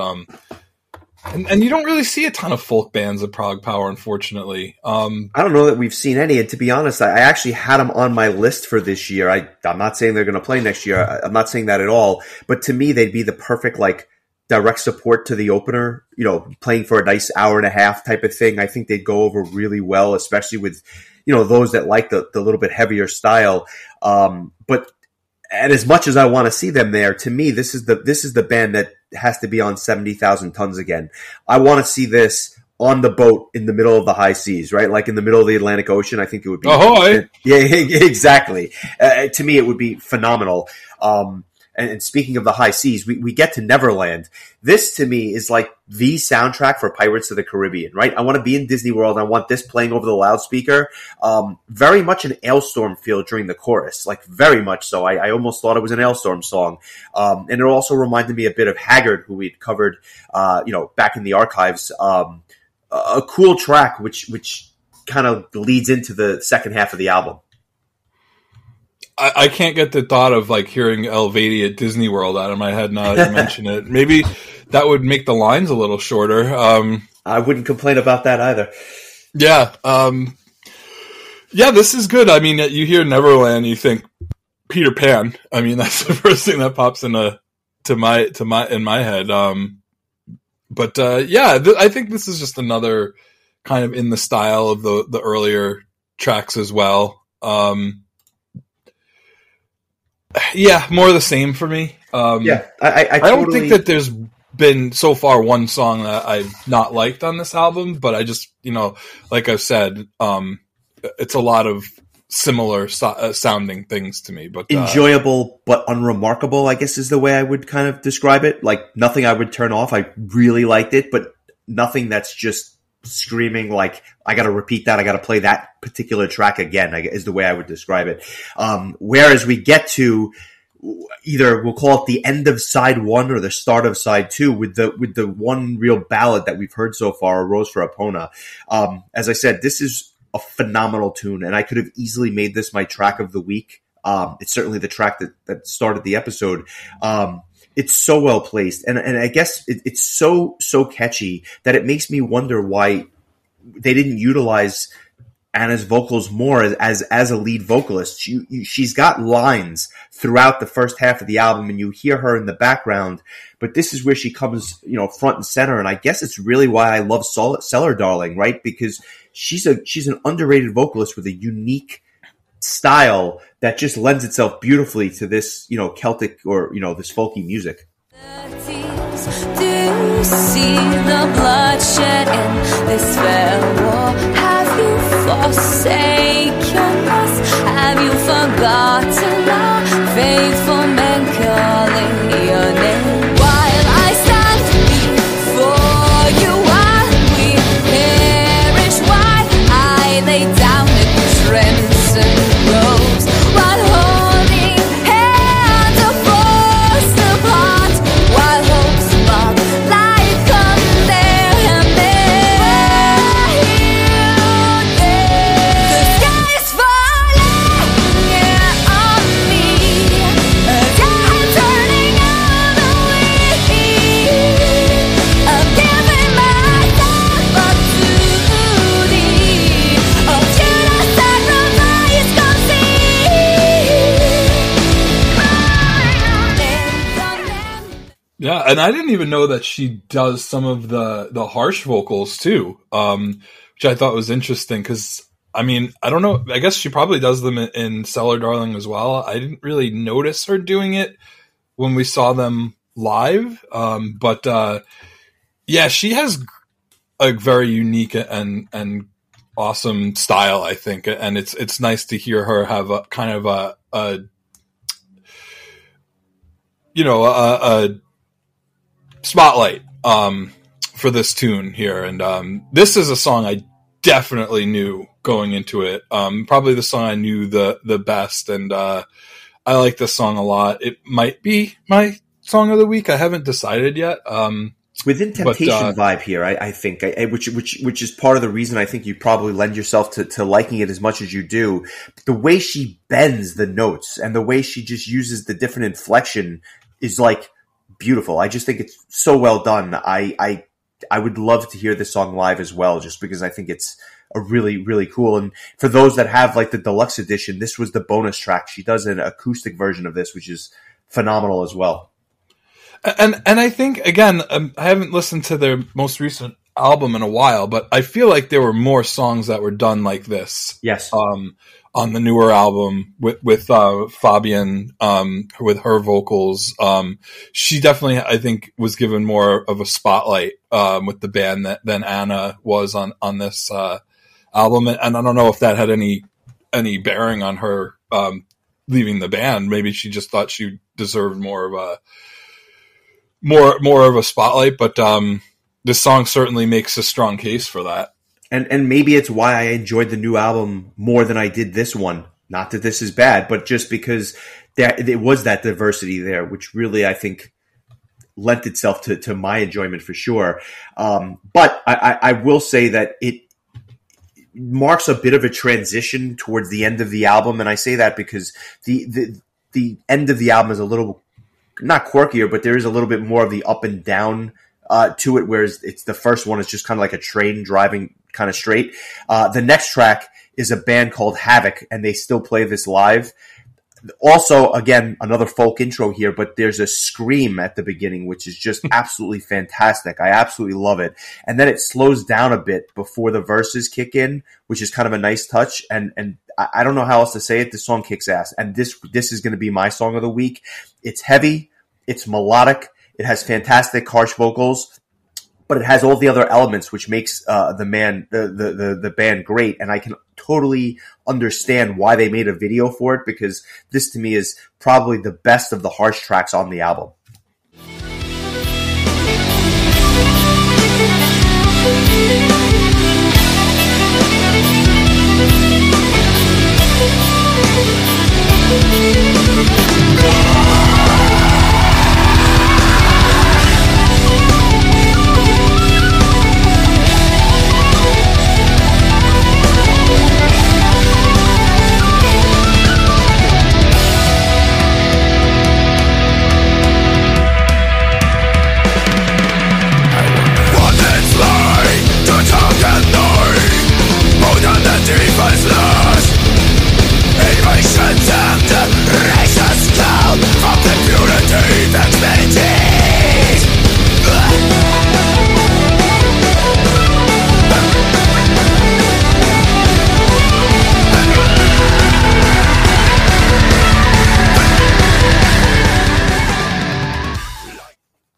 And you don't really see a ton of folk bands at Prague Power, unfortunately. I don't know that we've seen any. And to be honest, I actually had them on my list for this year. I'm not saying they're going to play next year. I'm not saying that at all. But to me, they'd be the perfect, like, direct support to the opener, you know, playing for a nice hour and a half type of thing. I think they'd go over really well, especially with, you know, those that like the little bit heavier style. But and as much as I want to see them there, to me, this is the band that has to be on 70,000 tons again. I want to see this on the boat in the middle of the high seas, right? Like in the middle of the Atlantic Ocean. I think it would be. Ahoy! Yeah, exactly. To me, it would be phenomenal. And speaking of the high seas, we get to Neverland. This, to me, is like the soundtrack for Pirates of the Caribbean, right? I want to be in Disney World. I want this playing over the loudspeaker. Very much an Alestorm feel during the chorus, like very much so. I almost thought it was an Alestorm song. And it also reminded me a bit of Haggard, who we'd covered, back in the archives. A cool track, which kind of leads into the second half of the album. I can't get the thought of like hearing Eluveitie at Disney World out of my head now that you mention it. Maybe that would make the lines a little shorter. I wouldn't complain about that either. Yeah. Yeah, this is good. I mean, you hear Neverland, you think Peter Pan. I mean, that's the first thing that pops in my head. I think this is just another kind of in the style of the earlier tracks as well. Yeah, more of the same for me. I don't think that there's been so far one song that I've not liked on this album, but I just, you know, like I've said, it's a lot of similar sounding things to me. But enjoyable but unremarkable, I guess, is the way I would kind of describe it. Like nothing I would turn off. I really liked it, but nothing that's just screaming like I gotta repeat that, I gotta play that particular track again, is the way I would describe it. Whereas we get to either, we'll call it the end of side one or the start of side two, with the one real ballad that we've heard so far, A Rose for Epona. As I said, this is a phenomenal tune, and I could have easily made this my track of the week. It's certainly the track that started the episode. It's so well placed, and I guess it's so catchy that it makes me wonder why they didn't utilize Anna's vocals more as a lead vocalist. She's got lines throughout the first half of the album, and you hear her in the background. But this is where she comes, you know, front and center. And I guess it's really why I love Cellar Darling, right? Because she's an underrated vocalist with a unique style that just lends itself beautifully to this, you know, Celtic or, you know, this folky music. Do you see the bloodshed in this fair war? Have you forsaken us? Have you forgotten our faithful men calling your name? While I stand before you, while we perish, while I lay down the trends and yeah, and I didn't even know that she does some of the harsh vocals too, which I thought was interesting because, I mean, I don't know. I guess she probably does them in Cellar Darling as well. I didn't really notice her doing it when we saw them live. But she has a very unique and awesome style, I think. And it's nice to hear her have a kind of a spotlight for this tune here, and this is a song I definitely knew going into it. Probably the song I knew the best, and I like this song a lot. It might be my song of the week. I haven't decided yet. Within Temptation vibe here, I think, which is part of the reason I think you probably lend yourself to liking it as much as you do. The way she bends the notes and the way she just uses the different inflection is like beautiful. I just think it's so well done. I I would love to hear this song live as well, just because I think it's a really, really cool. And for those that have like the deluxe edition, this was the bonus track. She does an acoustic version of this, which is phenomenal as well. And I think, again, I haven't listened to their most recent album in a while, but I feel like there were more songs that were done like this. Yes. On the newer album with Fabienne, with her vocals. She definitely, I think, was given more of a spotlight, with the band than Anna was on this, album. And I don't know if that had any bearing on her, leaving the band. Maybe she just thought she deserved more of a spotlight, but, this song certainly makes a strong case for that. And maybe it's why I enjoyed the new album more than I did this one. Not that this is bad, but just because it was that diversity there, which really, I think, lent itself to my enjoyment for sure. But I will say that it marks a bit of a transition towards the end of the album. And I say that because the end of the album is a little, not quirkier, but there is a little bit more of the up and down to it, whereas it's the first one is just kind of like a train driving kind of straight. The next track is a band called Havoc, and they still play this live. Also, again, another folk intro here, but there's a scream at the beginning, which is just absolutely fantastic. I absolutely love it. And then it slows down a bit before the verses kick in, which is kind of a nice touch. And I don't know how else to say it. This song kicks ass. And this is going to be my song of the week. It's heavy. It's melodic. It has fantastic, harsh vocals, but it has all the other elements, which makes the band great. And I can totally understand why they made a video for it, because this to me is probably the best of the harsh tracks on the album.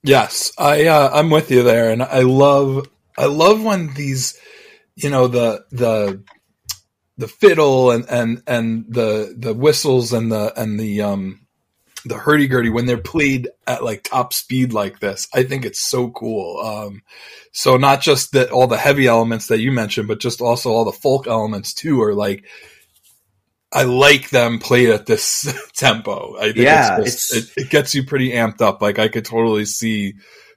Yes, I'm with you there, and I love when these, you know, the fiddle and the whistles and the hurdy-gurdy, when they're played at like top speed like this. I think it's so cool. So not just that all the heavy elements that you mentioned, but just also all the folk elements too are like, I like them played at this tempo. I think it gets you pretty amped up. Like I could totally see,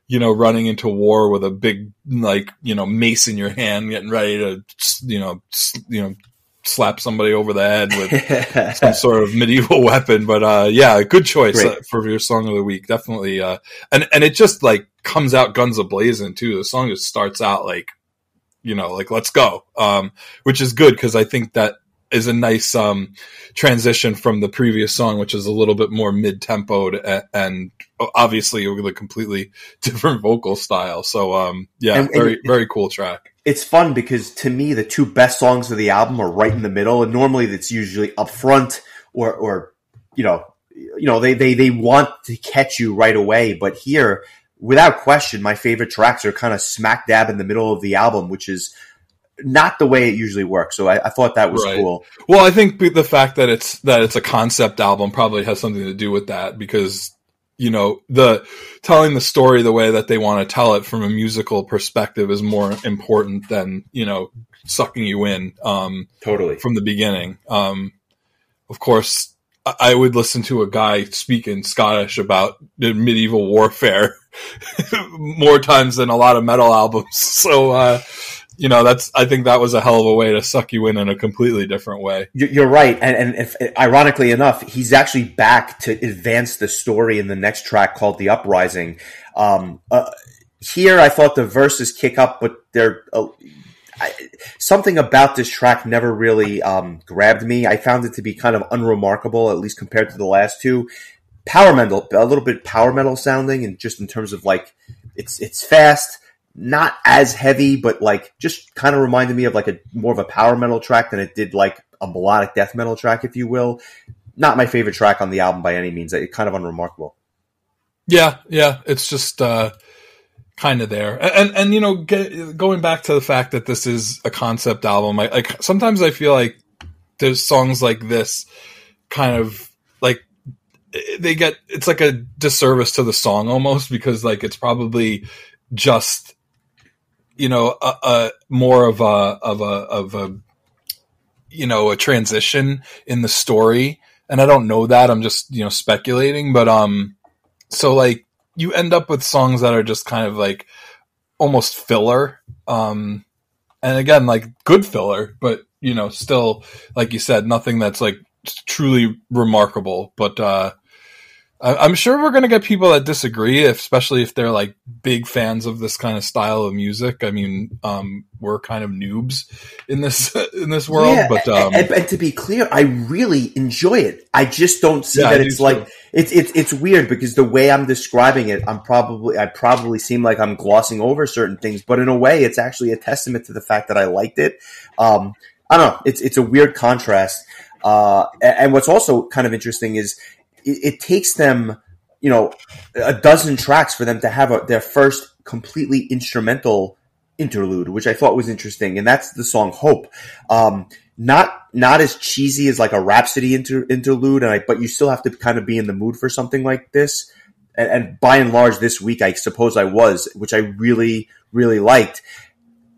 you know, running into war with a big, like, you know, mace in your hand, getting ready to, you know, slap somebody over the head with some sort of medieval weapon. But yeah, good choice for your song of the week, definitely. And it just like comes out guns a-blazing too. The song just starts out like, you know, like let's go, which is good because I think that is a nice transition from the previous song, which is a little bit more mid-tempoed and obviously with a completely different vocal style. So, yeah, very cool track. It's fun because, to me, the two best songs of the album are right in the middle, and normally that's usually up front or you know, they want to catch you right away. But here, without question, my favorite tracks are kind of smack dab in the middle of the album, which is not the way it usually works. So I thought that was cool. Well, I think the fact that it's a concept album probably has something to do with that, because, you know, telling the story the way that they want to tell it from a musical perspective is more important than, you know, sucking you in, totally from the beginning. Of course I would listen to a guy speak in Scottish about the medieval warfare more times than a lot of metal albums. So, you know, I think that was a hell of a way to suck you in a completely different way. You're right. And if, ironically enough, he's actually back to advance the story in the next track called The Uprising. Here, I thought the verses kick up, but they're something about this track never really grabbed me. I found it to be kind of unremarkable, at least compared to the last two. Power metal, a little bit power metal sounding, and just in terms of like it's fast, not as heavy, but like just kind of reminded me of like a more of a power metal track than it did like a melodic death metal track, if you will. Not my favorite track on the album by any means. It's kind of unremarkable. Yeah, it's just. Kind of there. And you know, going back to the fact that this is a concept album, I sometimes I feel like there's songs like this kind of like it's like a disservice to the song almost, because like it's probably just, you know, a more of a you know, a transition in the story. And I don't know that, I'm just, you know, speculating, but so like you end up with songs that are just kind of like almost filler. And again, like good filler, but you know, still, like you said, nothing that's like truly remarkable, but, I'm sure we're going to get people that disagree, especially if they're like big fans of this kind of style of music. I mean, we're kind of noobs in this world, yeah, but and to be clear, I really enjoy it. I just don't see that it's like it's weird, because the way I'm describing it, I probably seem like I'm glossing over certain things, but in a way, it's actually a testament to the fact that I liked it. I don't know. It's a weird contrast, and what's also kind of interesting is. It takes them, you know, a dozen tracks for them to have their first completely instrumental interlude, which I thought was interesting, and that's the song "Hope." Not as cheesy as like a Rhapsody interlude, but you still have to kind of be in the mood for something like this. And by and large, this week I suppose I was, which I really, really liked.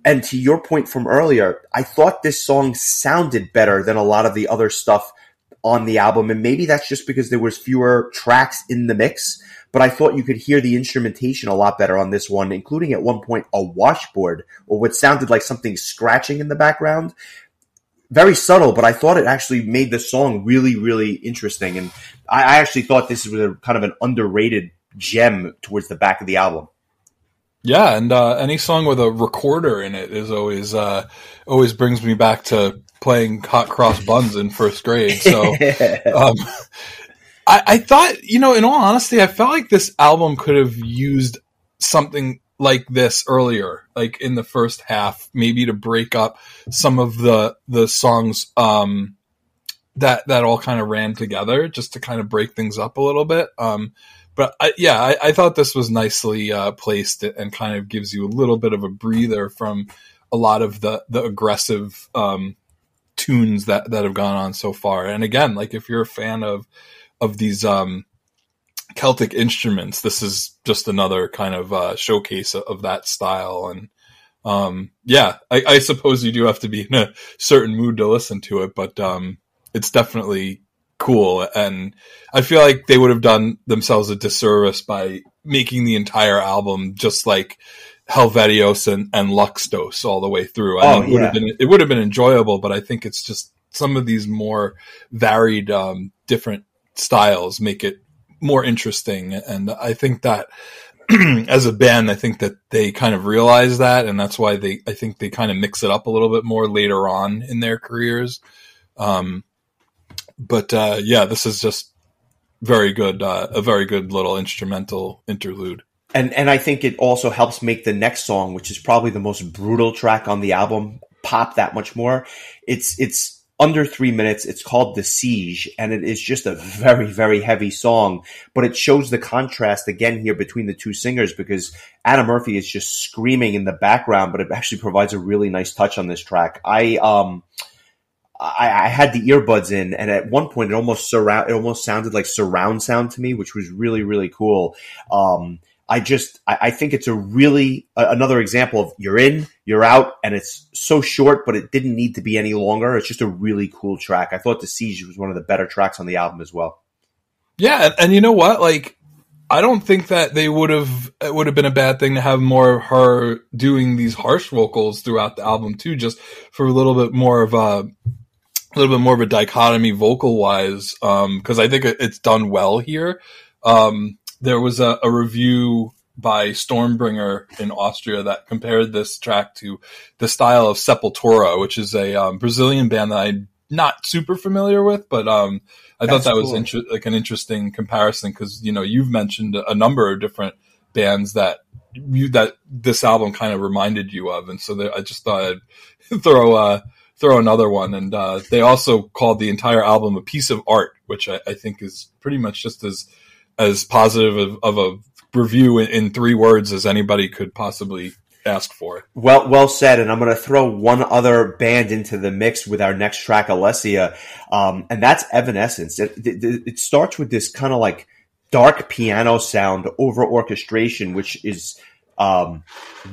And to your point from earlier, I thought this song sounded better than a lot of the other stuff on the album, and maybe that's just because there was fewer tracks in the mix, but I thought you could hear the instrumentation a lot better on this one, including at one point a washboard or what sounded like something scratching in the background. Very subtle, but I thought it actually made the song really, really interesting, and I actually thought this was kind of an underrated gem towards the back of the album. Yeah, and any song with a recorder in it is always brings me back to playing hot cross buns in first grade. So I thought, you know, in all honesty, I felt like this album could have used something like this earlier, like in the first half, maybe to break up some of the songs that all kind of ran together, just to kind of break things up a little bit. But I thought this was nicely placed and kind of gives you a little bit of a breather from a lot of the aggressive tunes that have gone on so far. And again, like if you're a fan of these Celtic instruments, this is just another kind of showcase of that style. And I suppose you do have to be in a certain mood to listen to it, but it's definitely cool. And I feel like they would have done themselves a disservice by making the entire album just like Helvetios and Luxtos all the way through. It would have been enjoyable, but I think it's just some of these more varied, different styles make it more interesting. And I think that as a band, I think that they kind of realize that, and that's why I think they kind of mix it up a little bit more later on in their careers. This is just very good, a very good little instrumental interlude. And I think it also helps make the next song, which is probably the most brutal track on the album, pop that much more. It's under 3 minutes. It's called The Siege, and it is just a very, very heavy song. But it shows the contrast again here between the two singers, because Anna Murphy is just screaming in the background, but it actually provides a really nice touch on this track. I had the earbuds in, and at one point it almost sounded like surround sound to me, which was really, really cool. I think it's another example of you're in, you're out, and it's so short, but it didn't need to be any longer. It's just a really cool track. I thought The Siege was one of the better tracks on the album as well. Yeah, and you know what? Like, I don't think that it would have been a bad thing to have more of her doing these harsh vocals throughout the album too, just for a little bit more of a dichotomy vocal-wise, because I think it's done well here. There was a review by Stormbringer in Austria that compared this track to the style of Sepultura, which is a Brazilian band that I'm not super familiar with, but I thought that was an interesting comparison because, you know, you've mentioned a number of different bands that this album kind of reminded you of. And so I just thought I'd throw another one. And they also called the entire album a piece of art, which I think is pretty much just as positive of a review in three words as anybody could possibly ask for. Well said. And I'm going to throw one other band into the mix with our next track, Alessia. And that's Evanescence. It starts with this kind of like dark piano sound over orchestration, which is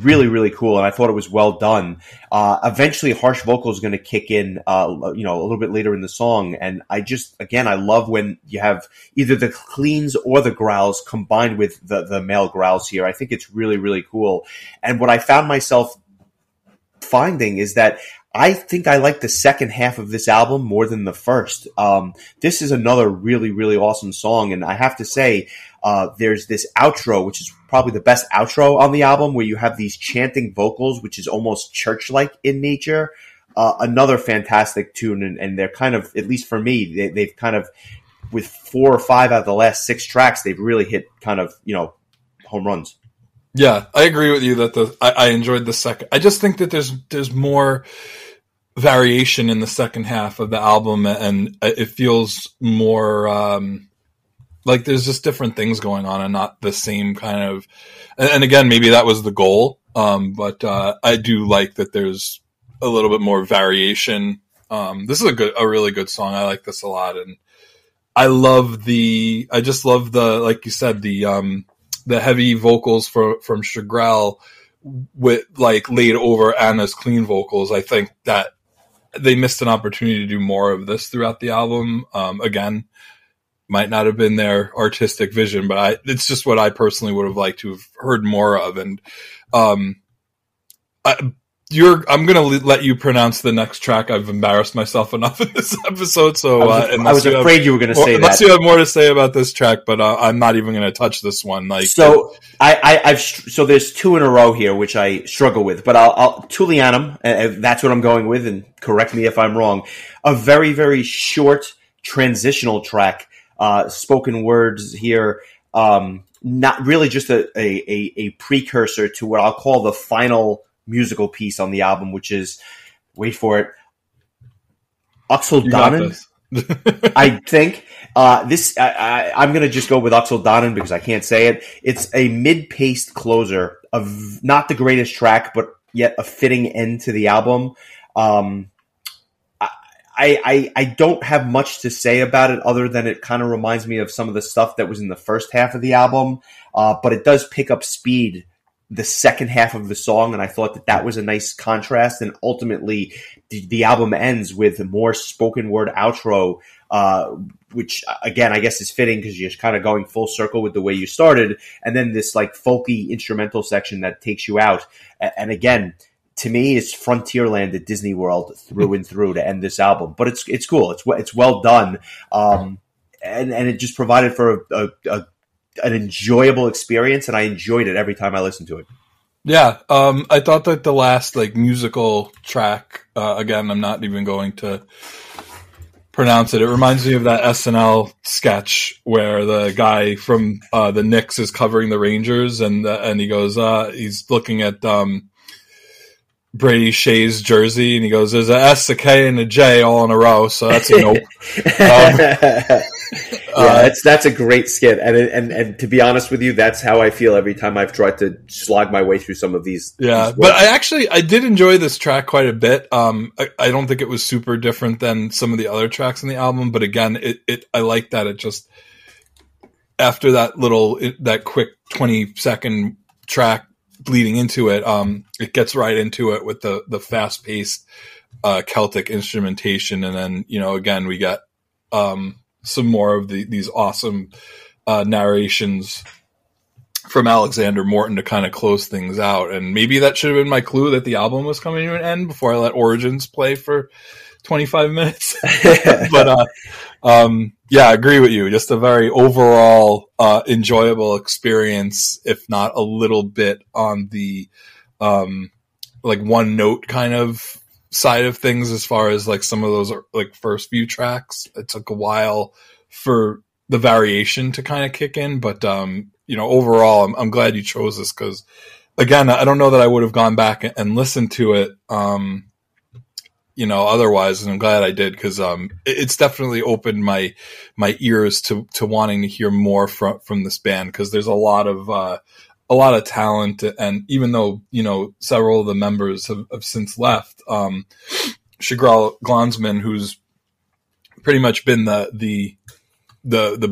really, really cool. And I thought it was well done. Eventually harsh vocals is going to kick in, a little bit later in the song. And I love when you have either the cleans or the growls combined with the male growls here. I think it's really, really cool. And what I found myself finding is that I think I like the second half of this album more than the first. This is another really, really awesome song. And I have to say, there's this outro, which is probably the best outro on the album, where you have these chanting vocals, which is almost church-like in nature. Another fantastic tune. And they're kind of, at least for me, they've kind of, with 4 or 5 out of the last 6 tracks, they've really hit kind of, home runs. Yeah, I agree with you that I enjoyed the second. I just think that there's more variation in the second half of the album, and it feels more like there's just different things going on and not the same kind of. And again, maybe that was the goal, but I do like that there's a little bit more variation. This is a really good song. I like this a lot, and I just love the like you said the heavy vocals from Chrigel with like laid over Anna's clean vocals. I think that they missed an opportunity to do more of this throughout the album. Again, might not have been their artistic vision, but it's just what I personally would have liked to have heard more of. And I'm going to let you pronounce the next track. I've embarrassed myself enough in this episode. So I was afraid you were going to say that. Unless you have more to say about this track, but I'm not even going to touch this one. Like, so I've there's 2 in a row here, which I struggle with, but I'll Tullianum. That's what I'm going with. And correct me if I'm wrong. A very, very short transitional track, spoken words here. Not really just a precursor to what I'll call the final musical piece on the album, which is, wait for it, Oxyldonnan. I think I'm going to just go with Oxyldonnan because I can't say it. It's a mid-paced closer of not the greatest track, but yet a fitting end to the album. I don't have much to say about it other than it kind of reminds me of some of the stuff that was in the first half of the album, but it does pick up speed the second half of the song, and I thought that was a nice contrast. And ultimately the album ends with more spoken word outro, which again I guess is fitting because you're kind of going full circle with the way you started, and then this like folky instrumental section that takes you out. And again, to me, it's Frontierland at Disney World through and through to end this album. But it's cool, it's well done, and it just provided for an enjoyable experience, and I enjoyed it every time I listened to it. Yeah, I thought that the last like musical track, again, I'm not even going to pronounce it. It reminds me of that SNL sketch where the guy from the Knicks is covering the Rangers, and he goes, he's looking at Brady Shea's jersey, and he goes, "There's a S, a K, and a J all in a row, so that's a nope." Yeah, that's a great skit, and to be honest with you, that's how I feel every time I've tried to slog my way through some of these. Yeah, but I did enjoy this track quite a bit. I don't think it was super different than some of the other tracks on the album, but again, I like that it just after that quick 20-second track leading into it, it gets right into it with the fast paced Celtic instrumentation, and then again we got some more of these awesome narrations from Alexander Morton to kind of close things out. And maybe that should have been my clue that the album was coming to an end before I let Origins play for 25 minutes. But yeah, I agree with you. Just a very overall enjoyable experience, if not a little bit on the like one note kind of side of things, as far as like some of those like first few tracks. It took a while for the variation to kind of kick in, but you know, overall I'm glad you chose this, because again, I don't know that I would have gone back and listened to it you know, otherwise, and I'm glad I did, because it's definitely opened my ears to wanting to hear more from this band, because there's a lot of talent. And even though, you know, several of the members have since left, Chrigel Glanzmann, who's pretty much been the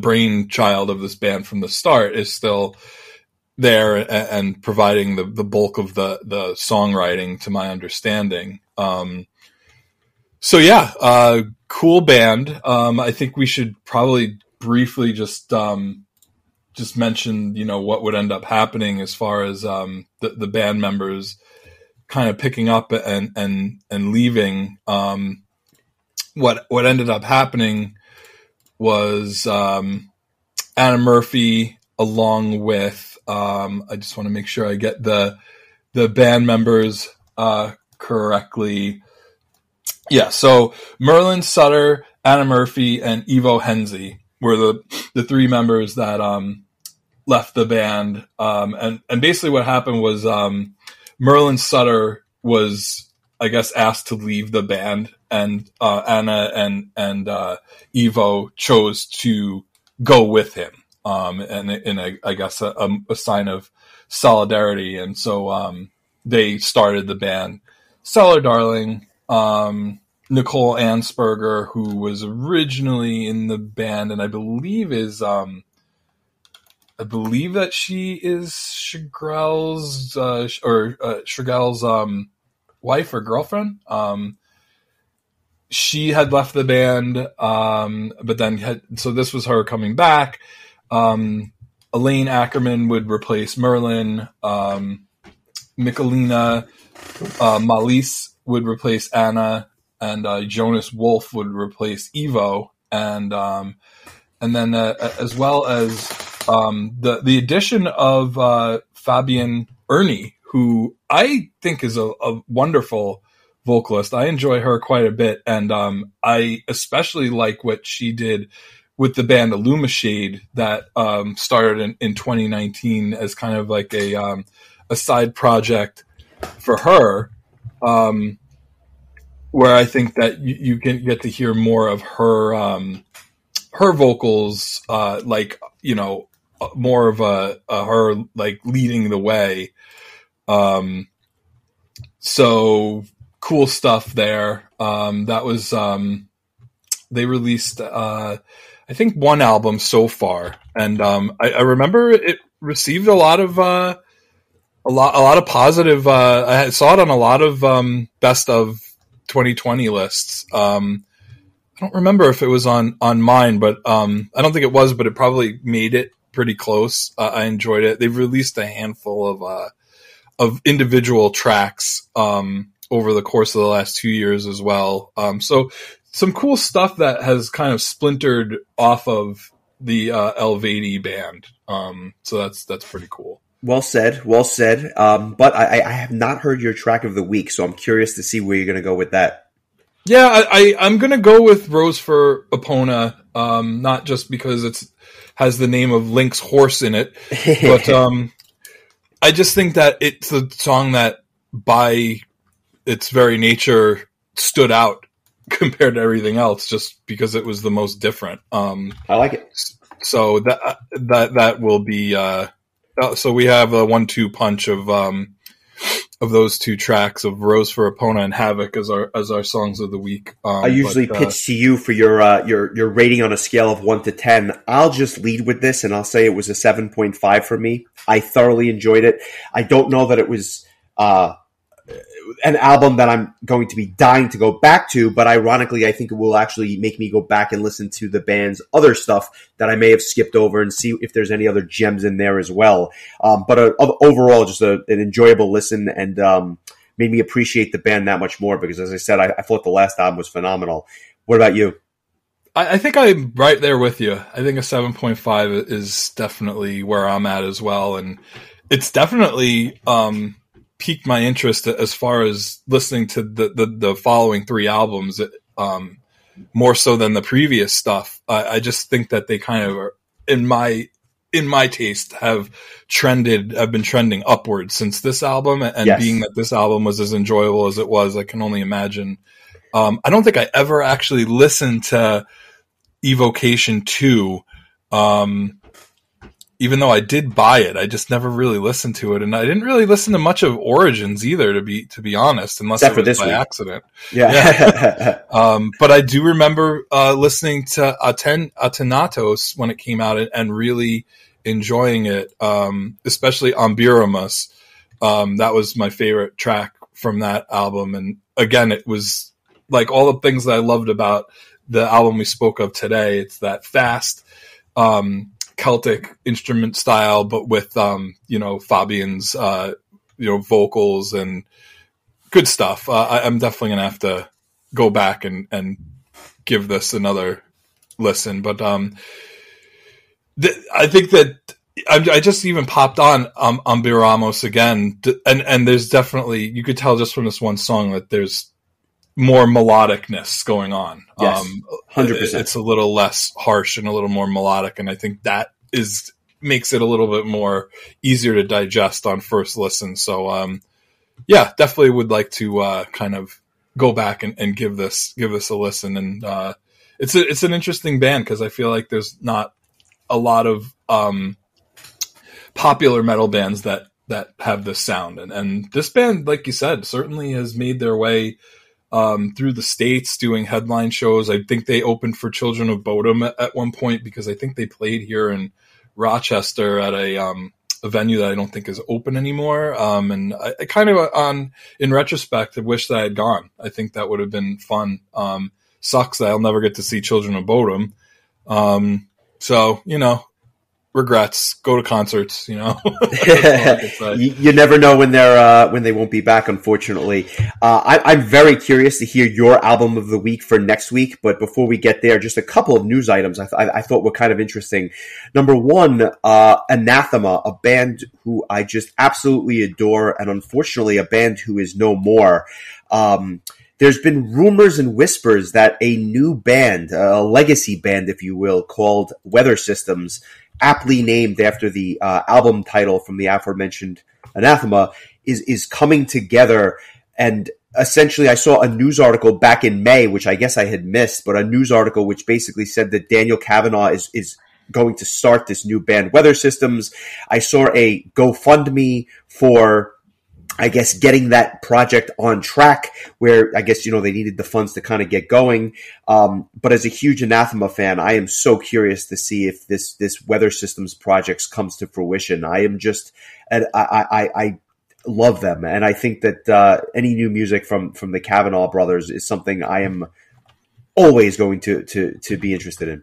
brainchild of this band from the start, is still there and providing the bulk of the songwriting, to my understanding. So yeah, cool band. I think we should probably briefly just mention, you know, what would end up happening as far as the band members kind of picking up and leaving. What ended up happening was Anna Murphy, along with I just want to make sure I get the band members correctly. Yeah, so Merlin Sutter, Anna Murphy, and Ivo Henzi were the three members that left the band. And basically what happened was Merlin Sutter was, I guess, asked to leave the band, and Anna and Ivo chose to go with him. And in I guess a sign of solidarity. And so they started the band Cellar Darling. Nicole Ansperger, who was originally in the band, and I believe is that she is Chrigel's Chrigel's wife or girlfriend. She had left the band, but then so this was her coming back. Elaine Ackerman would replace Merlin. Michelina Malice would replace Anna, and Jonas Wolf would replace Ivo, and then as well as the addition of Fabienne Erni, who I think is a wonderful vocalist. I enjoy her quite a bit, and I especially like what she did with the band Illumishade that started in 2019 as kind of like a side project for her. Where I think that you can get to hear more of her vocals, like, you know, more of her like leading the way. So cool stuff there. That was, they released, I think one album so far. And, I remember it received a lot of, a lot of positive. I saw it on a lot of best of 2020 lists. I don't remember if it was on mine, but I don't think it was. But it probably made it pretty close. I enjoyed it. They've released a handful of individual tracks over the course of the last 2 years as well. So some cool stuff that has kind of splintered off of the Eluveitie band. So that's pretty cool. Well said, well said. But I have not heard your track of the week, so I'm curious to see where you're going to go with that. Yeah, I'm going to go with Rose for Epona, not just because it has the name of Link's horse in it, but I just think that it's a song that by its very nature stood out compared to everything else, just because it was the most different. I like it. So that will be... so we have a 1-2 punch of those two tracks of Rose for Epona and Havoc as our songs of the week. I usually pitch to you for your rating on a scale of 1 to 10. I'll just lead with this, and I'll say it was a 7.5 for me. I thoroughly enjoyed it. I don't know that it was an album that I'm going to be dying to go back to, but ironically, I think it will actually make me go back and listen to the band's other stuff that I may have skipped over and see if there's any other gems in there as well. But overall, just an enjoyable listen, and made me appreciate the band that much more because, as I said, I thought the last album was phenomenal. What about you? I think I'm right there with you. I think a 7.5 is definitely where I'm at as well. And it's definitely piqued my interest as far as listening to the following three albums more so than the previous stuff. I just think that they kind of are, in my taste, have been trending upwards since this album. And yes, being that this album was as enjoyable as it was, I can only imagine. I don't think I ever actually listened to Evocation 2, even though I did buy it. I just never really listened to it, and I didn't really listen to much of Origins either, to be honest, unless it was by accident. Yeah. But I do remember listening to Ategnatos when it came out and really enjoying it, especially on Ambiramus. That was my favorite track from that album, and again, it was like all the things that I loved about the album we spoke of today. It's that fast Celtic instrument style, but with Fabienne's vocals and good stuff. I'm definitely gonna have to go back and give this another listen. But I think that I just even popped on Ambiramus again, and there's definitely, you could tell just from this one song that there's more melodicness going on. Yes, 100%. It's a little less harsh and a little more melodic, and I think that makes it a little bit more easier to digest on first listen. So, definitely would like to kind of go back and give this a listen. And it's an interesting band because I feel like there's not a lot of popular metal bands that have this sound. And this band, like you said, certainly has made their way through the States doing headline shows. I think they opened for Children of Bodom at one point because I think they played here in Rochester at a venue that I don't think is open anymore. And I kind of, in retrospect, I wish that I had gone. I think that would have been fun. Sucks that I'll never get to see Children of Bodom. Regrets. Go to concerts, you never know when they're when they won't be back, unfortunately. I'm very curious to hear your album of the week for next week, but before we get there, just a couple of news items I thought were kind of interesting. Number one, Anathema, a band who I just absolutely adore, and unfortunately a band who is no more. There's been rumors and whispers that a new band, a legacy band, if you will, called Weather Systems, aptly named after the album title from the aforementioned Anathema, is coming together. And essentially, I saw a news article back in May, which I guess I had missed, but a news article which basically said that Daniel Kavanagh is going to start this new band, Weather Systems. I saw a GoFundMe for, I guess, getting that project on track, where I guess, they needed the funds to kind of get going. But as a huge Anathema fan, I am so curious to see if this Weather Systems project comes to fruition. I am just, and I love them. And I think that any new music from the Kavanagh brothers is something I am always going to be interested in.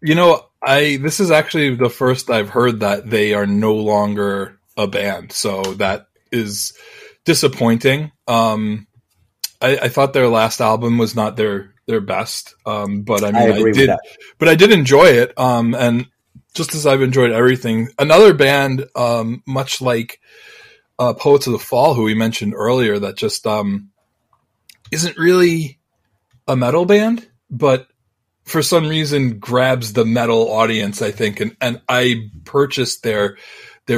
This is actually the first I've heard that they are no longer a band. So that is disappointing. I thought their last album was not their best, but I did enjoy it, and just as I've enjoyed everything, another band much like Poets of the Fall, who we mentioned earlier, that just isn't really a metal band, but for some reason grabs the metal audience, I think, and I purchased their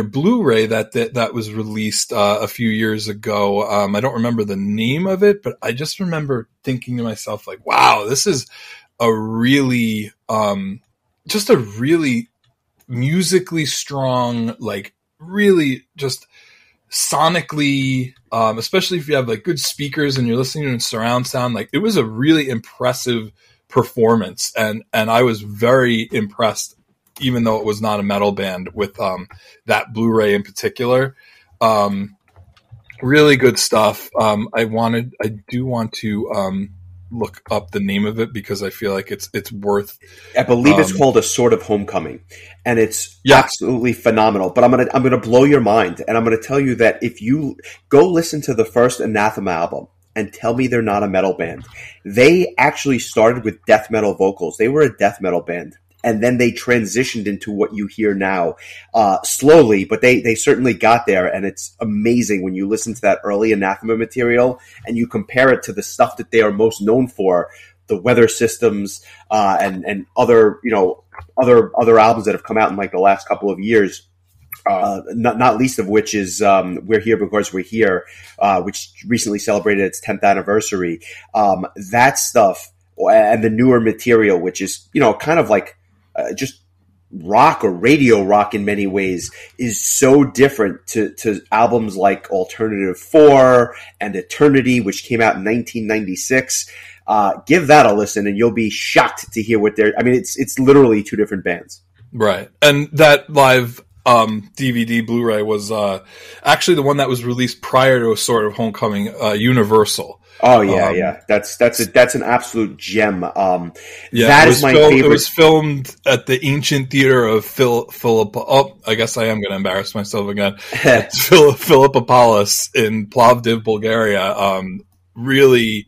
Blu-ray that was released a few years ago. I don't remember the name of it, but I just remember thinking to myself, like, wow, this is a really, just a really musically strong, like really just sonically, especially if you have like good speakers and you're listening to it in surround sound, like it was a really impressive performance. And I was very impressed, even though it was not a metal band, with that Blu-ray in particular. Really good stuff. I do want to look up the name of it because I feel like it's worth. I believe it's called A Sort of Homecoming, and it's absolutely phenomenal. But I'm gonna blow your mind, and I'm gonna tell you that if you go listen to the first Anathema album and tell me they're not a metal band. They actually started with death metal vocals. They were a death metal band. And then they transitioned into what you hear now slowly, but they certainly got there. And it's amazing when you listen to that early Anathema material and you compare it to the stuff that they are most known for, the Weather Systems and other, you know, other albums that have come out in like the last couple of years. Not least of which is We're Here Because We're Here, which recently celebrated its 10th anniversary. That stuff and the newer material, which is, you know, kind of like just rock or radio rock in many ways, is so different to albums like Alternative 4 and Eternity, which came out in 1996. Give that a listen and you'll be shocked to hear what they're – I mean, it's literally two different bands. Right. And that live DVD Blu-ray was actually the one that was released prior to A Sort of Homecoming, Universal. Oh yeah, yeah. That's an absolute gem. That is my favorite. It was filmed at the Ancient Theater of Philippopolis. Oh, I guess I am going to embarrass myself again. It's Philippopolis in Plovdiv, Bulgaria. Really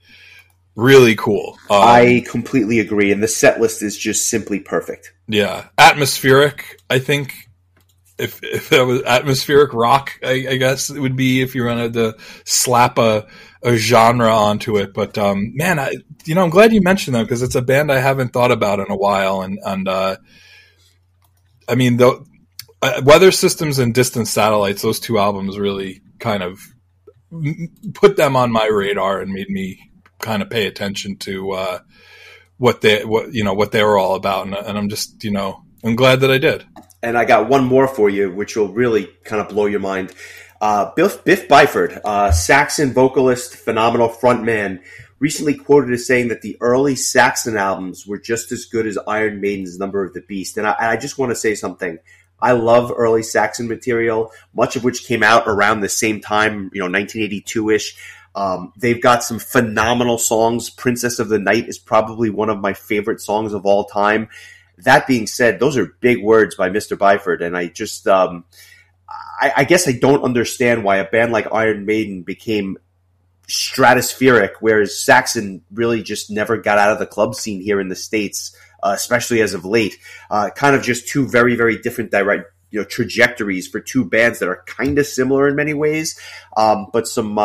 cool. I completely agree, and the set list is just simply perfect. Yeah, atmospheric. I think if that was atmospheric rock, I guess it would be if you wanted to slap a genre onto it, but man, I'm glad you mentioned them because it's a band I haven't thought about in a while, and I mean, the Weather Systems and Distant Satellites, those two albums really kind of put them on my radar and made me kind of pay attention to what they were all about, and I'm just, you know, I'm glad that I did. And I got one more for you, which will really kind of blow your mind. Biff Byford, Saxon vocalist, phenomenal frontman, recently quoted as saying that the early Saxon albums were just as good as Iron Maiden's Number of the Beast. And I just want to say something. I love early Saxon material, much of which came out around the same time, you know, 1982-ish. They've got some phenomenal songs. Princess of the Night is probably one of my favorite songs of all time. That being said, those are big words by Mr. Byford, and I just I guess I don't understand why a band like Iron Maiden became stratospheric, whereas Saxon really just never got out of the club scene here in the States, especially as of late. Kind of just two very, very different trajectories for two bands that are kind of similar in many ways. But some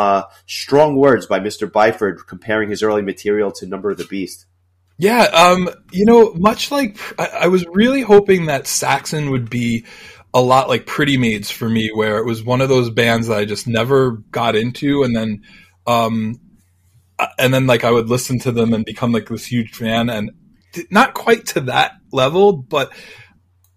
strong words by Mr. Byford comparing his early material to Number of the Beast. Yeah, much like I was really hoping that Saxon would be a lot like Pretty Maids for me, where it was one of those bands that I just never got into. And then like I would listen to them and become like this huge fan, and not quite to that level, but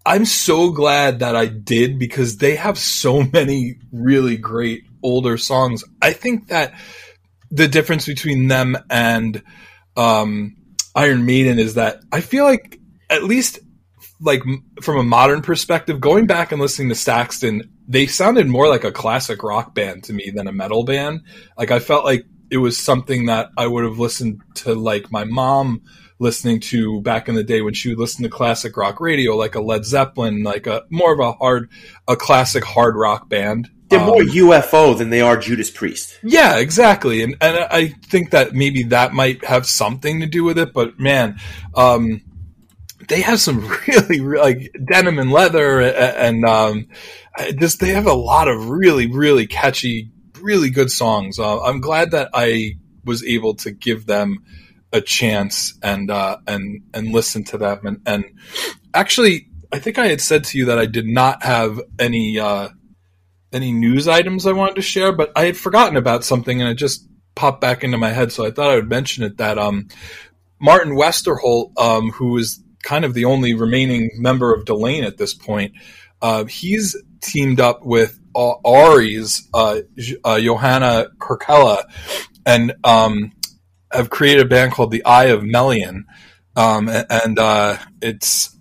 I'm so glad that I did because they have so many really great older songs. I think that the difference between them and Iron Maiden is that I feel like, at least like from a modern perspective, going back and listening to Saxon, they sounded more like a classic rock band to me than a metal band. Like I felt like it was something that I would have listened to, like my mom listening to back in the day when she would listen to classic rock radio, like a Led Zeppelin, like a more of a classic hard rock band. They're more UFO than they are Judas Priest. Yeah, exactly. And I think that maybe that might have something to do with it, but man, they have some really, like Denim and Leather, and just they have a lot of really, really catchy, really good songs. I'm glad that I was able to give them a chance and listen to them. And actually, I think I had said to you that I did not have any news items I wanted to share, but I had forgotten about something and it just popped back into my head. So I thought I would mention it, that Martin Westerholt, who is kind of the only remaining member of Delane at this point, he's teamed up with Ari's Johanna Kirkella and have created a band called The Eye of Melian. It's,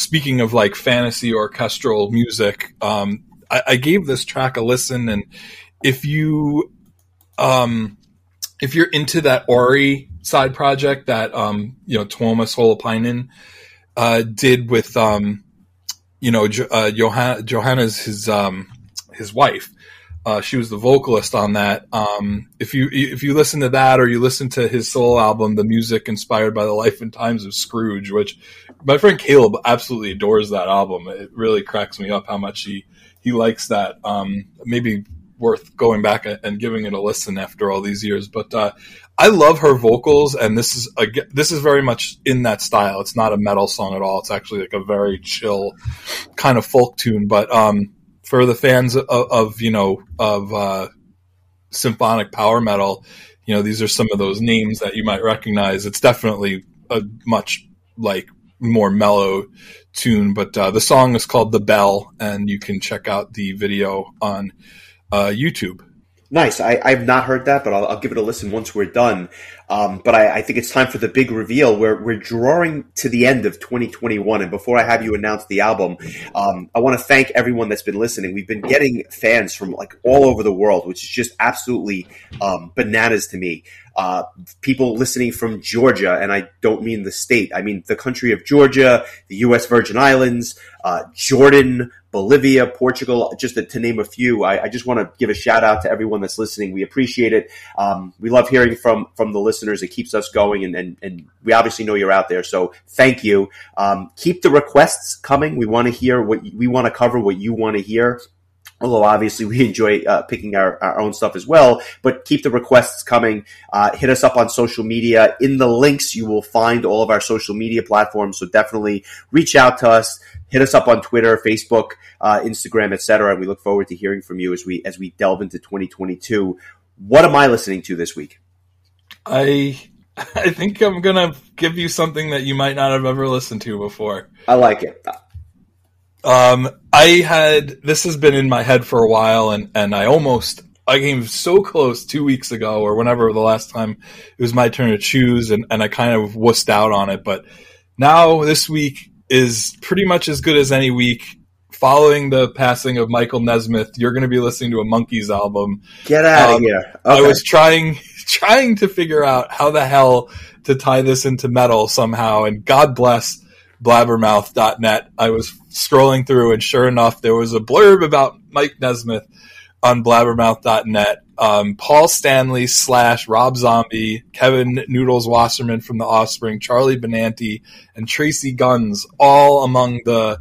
speaking of like fantasy orchestral music, I gave this track a listen, and if you're into that Ori side project that, Tuomas Holopainen did with, Johanna's his wife. She was the vocalist on that. If you listen to that, or you listen to his solo album, the music inspired by the life and times of Scrooge, which my friend Caleb absolutely adores that album. It really cracks me up how much he likes that. Maybe worth going back and giving it a listen after all these years. But I love her vocals, and this is very much in that style. It's not a metal song at all. It's actually like a very chill kind of folk tune. But for the fans of symphonic power metal, these are some of those names that you might recognize. It's definitely a much more mellow tune, but the song is called "The Bell," and you can check out the video on YouTube. Nice. I've not heard that, but I'll give it a listen once we're done. But I think it's time for the big reveal. We're drawing to the end of 2021. And before I have you announce the album, I want to thank everyone that's been listening. We've been getting fans from all over the world, which is just absolutely bananas to me. People listening from Georgia, and I don't mean the state. I mean the country of Georgia, the U.S. Virgin Islands, Jordan, Bolivia, Portugal, just to name a few. I just want to give a shout out to everyone that's listening. We appreciate it. We love hearing from the listeners. It keeps us going, and we obviously know you're out there. So thank you. Keep the requests coming. We want to hear what you want to hear. Although obviously we enjoy picking our own stuff as well, but keep the requests coming. Hit us up on social media. In the links, you will find all of our social media platforms. So definitely reach out to us. Hit us up on Twitter, Facebook, Instagram, etc. And we look forward to hearing from you as we delve into 2022. What am I listening to this week? I think I'm gonna give you something that you might not have ever listened to before. I like it. This has been in my head for a while, and I came so close 2 weeks ago, or whenever the last time it was my turn to choose, and I kind of wussed out on it. But now this week is pretty much as good as any week. Following the passing of Michael Nesmith, you're going to be listening to a Monkees album. Get out of here. Okay. I was trying to figure out how the hell to tie this into metal somehow, and God bless blabbermouth.net. I was scrolling through, and sure enough, there was a blurb about Mike Nesmith on blabbermouth.net. Paul Stanley / Rob Zombie, Kevin Noodles Wasserman from The Offspring, Charlie Benanti, and Tracy Guns, all among the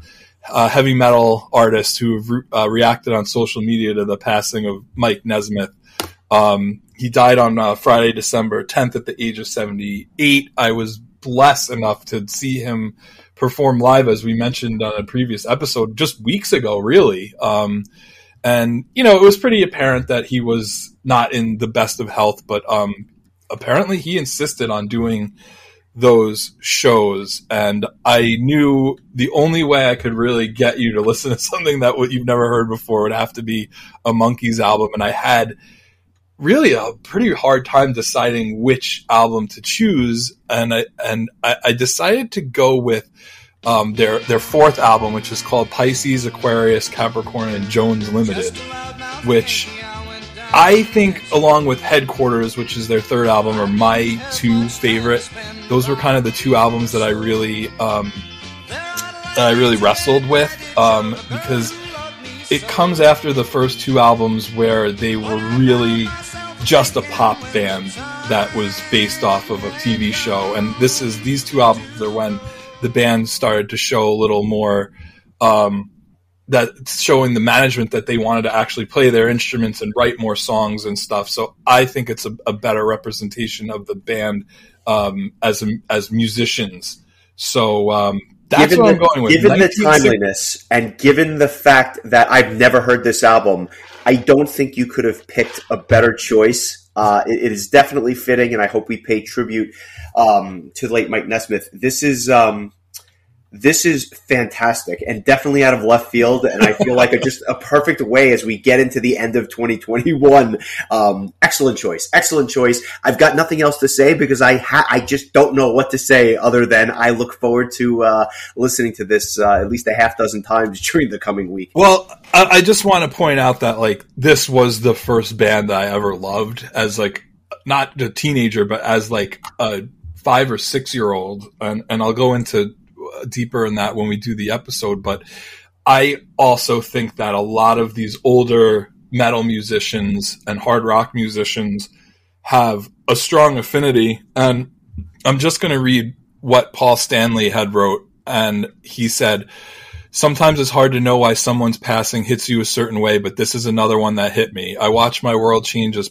heavy metal artists who have reacted on social media to the passing of Mike Nesmith. He died on Friday, December 10th at the age of 78. I was blessed enough to see him perform live, as we mentioned on a previous episode, just weeks ago, really. It was pretty apparent that he was not in the best of health, but apparently he insisted on doing those shows. And I knew the only way I could really get you to listen to something that you've never heard before would have to be a Monkees album. And I had really a pretty hard time deciding which album to choose, and I decided to go with their fourth album, which is called Pisces, Aquarius, Capricorn, and Jones Limited, which I think, along with Headquarters, which is their third album, are my two favorite. Those were kind of the two albums that I really wrestled with, because it comes after the first two albums where they were really just a pop band that was based off of a TV show. And these two albums are when the band started to show a little more, showing the management that they wanted to actually play their instruments and write more songs and stuff. So I think it's a better representation of the band as musicians. So, that's given what I'm going with. Given the timeliness and given the fact that I've never heard this album, I don't think you could have picked a better choice. It is definitely fitting, and I hope we pay tribute to the late Mike Nesmith. This is fantastic, and definitely out of left field, and I feel like just a perfect way as we get into the end of 2021. Excellent choice. I've got nothing else to say because I just don't know what to say other than I look forward to listening to this at least a half dozen times during the coming week. Well, I just want to point out that this was the first band that I ever loved as not a teenager, but as like a 5 or 6 year old. And I'll go into deeper in that when we do the episode. But I also think that a lot of these older metal musicians and hard rock musicians have a strong affinity. And I'm just going to read what Paul Stanley had wrote. And he said, "Sometimes it's hard to know why someone's passing hits you a certain way, but this is another one that hit me. I watch my world change as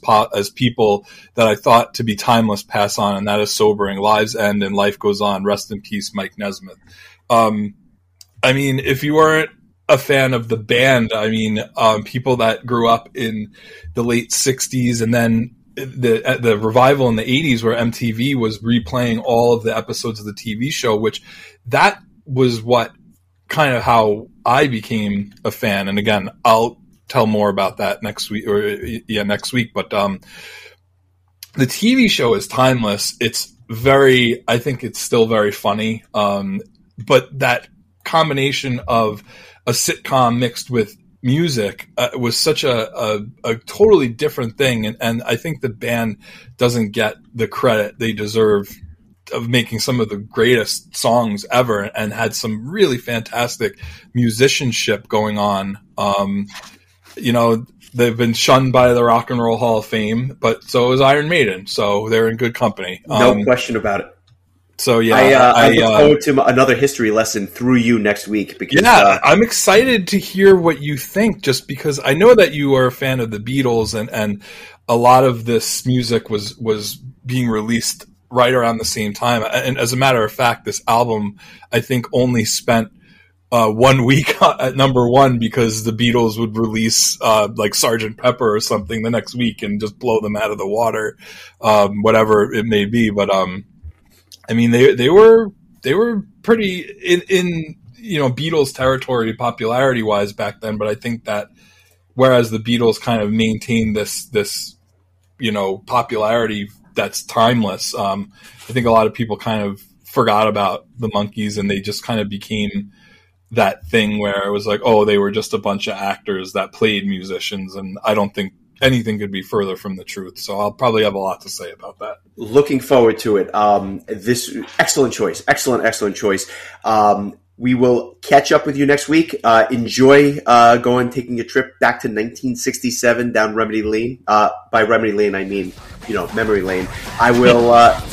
people that I thought to be timeless pass on, and that is sobering. Lives end and life goes on. Rest in peace, Mike Nesmith." I mean, if you weren't a fan of the band, I mean, people that grew up in the late 60s and then the revival in the 80s where MTV was replaying all of the episodes of the TV show, which that was what kind of how I became a fan. And again, I'll tell more about that next week but the TV show is timeless. It's very, I think it's still very funny. But that combination of a sitcom mixed with music was such a totally different thing. And I think the band doesn't get the credit they deserve of making some of the greatest songs ever and had some really fantastic musicianship going on. You know, they've been shunned by the Rock and Roll Hall of Fame, but so is Iron Maiden. So they're in good company. No question about it. So yeah, I look forward to another history lesson through you next week. Because I'm excited to hear what you think, just because I know that you are a fan of the Beatles and a lot of this music was being released right around the same time. And as a matter of fact, this album, I think, only spent 1 week at number one because the Beatles would release like Sgt. Pepper or something the next week and just blow them out of the water, whatever it may be. But I mean, they were pretty in you know, Beatles territory popularity wise back then. But I think that whereas the Beatles kind of maintained this you know, popularity that's timeless, I think a lot of people kind of forgot about the Monkees, and they just kind of became that thing where it was like, oh, they were just a bunch of actors that played musicians. And I don't think anything could be further from the truth. So I'll probably have a lot to say about that. Looking forward to it. This excellent choice. Excellent choice. We will catch up with you next week. Enjoy taking a trip back to 1967 down Remedy Lane. By Remedy Lane, I mean, you know, memory lane. I will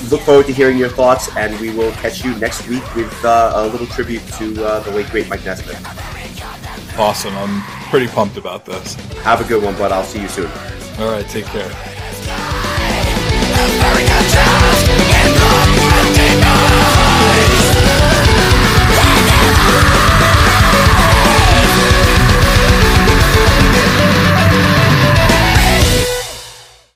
look forward to hearing your thoughts, and we will catch you next week with a little tribute to the late, great Mike Nesmith. Awesome. I'm pretty pumped about this. Have a good one, bud. I'll see you soon. All right. Take care.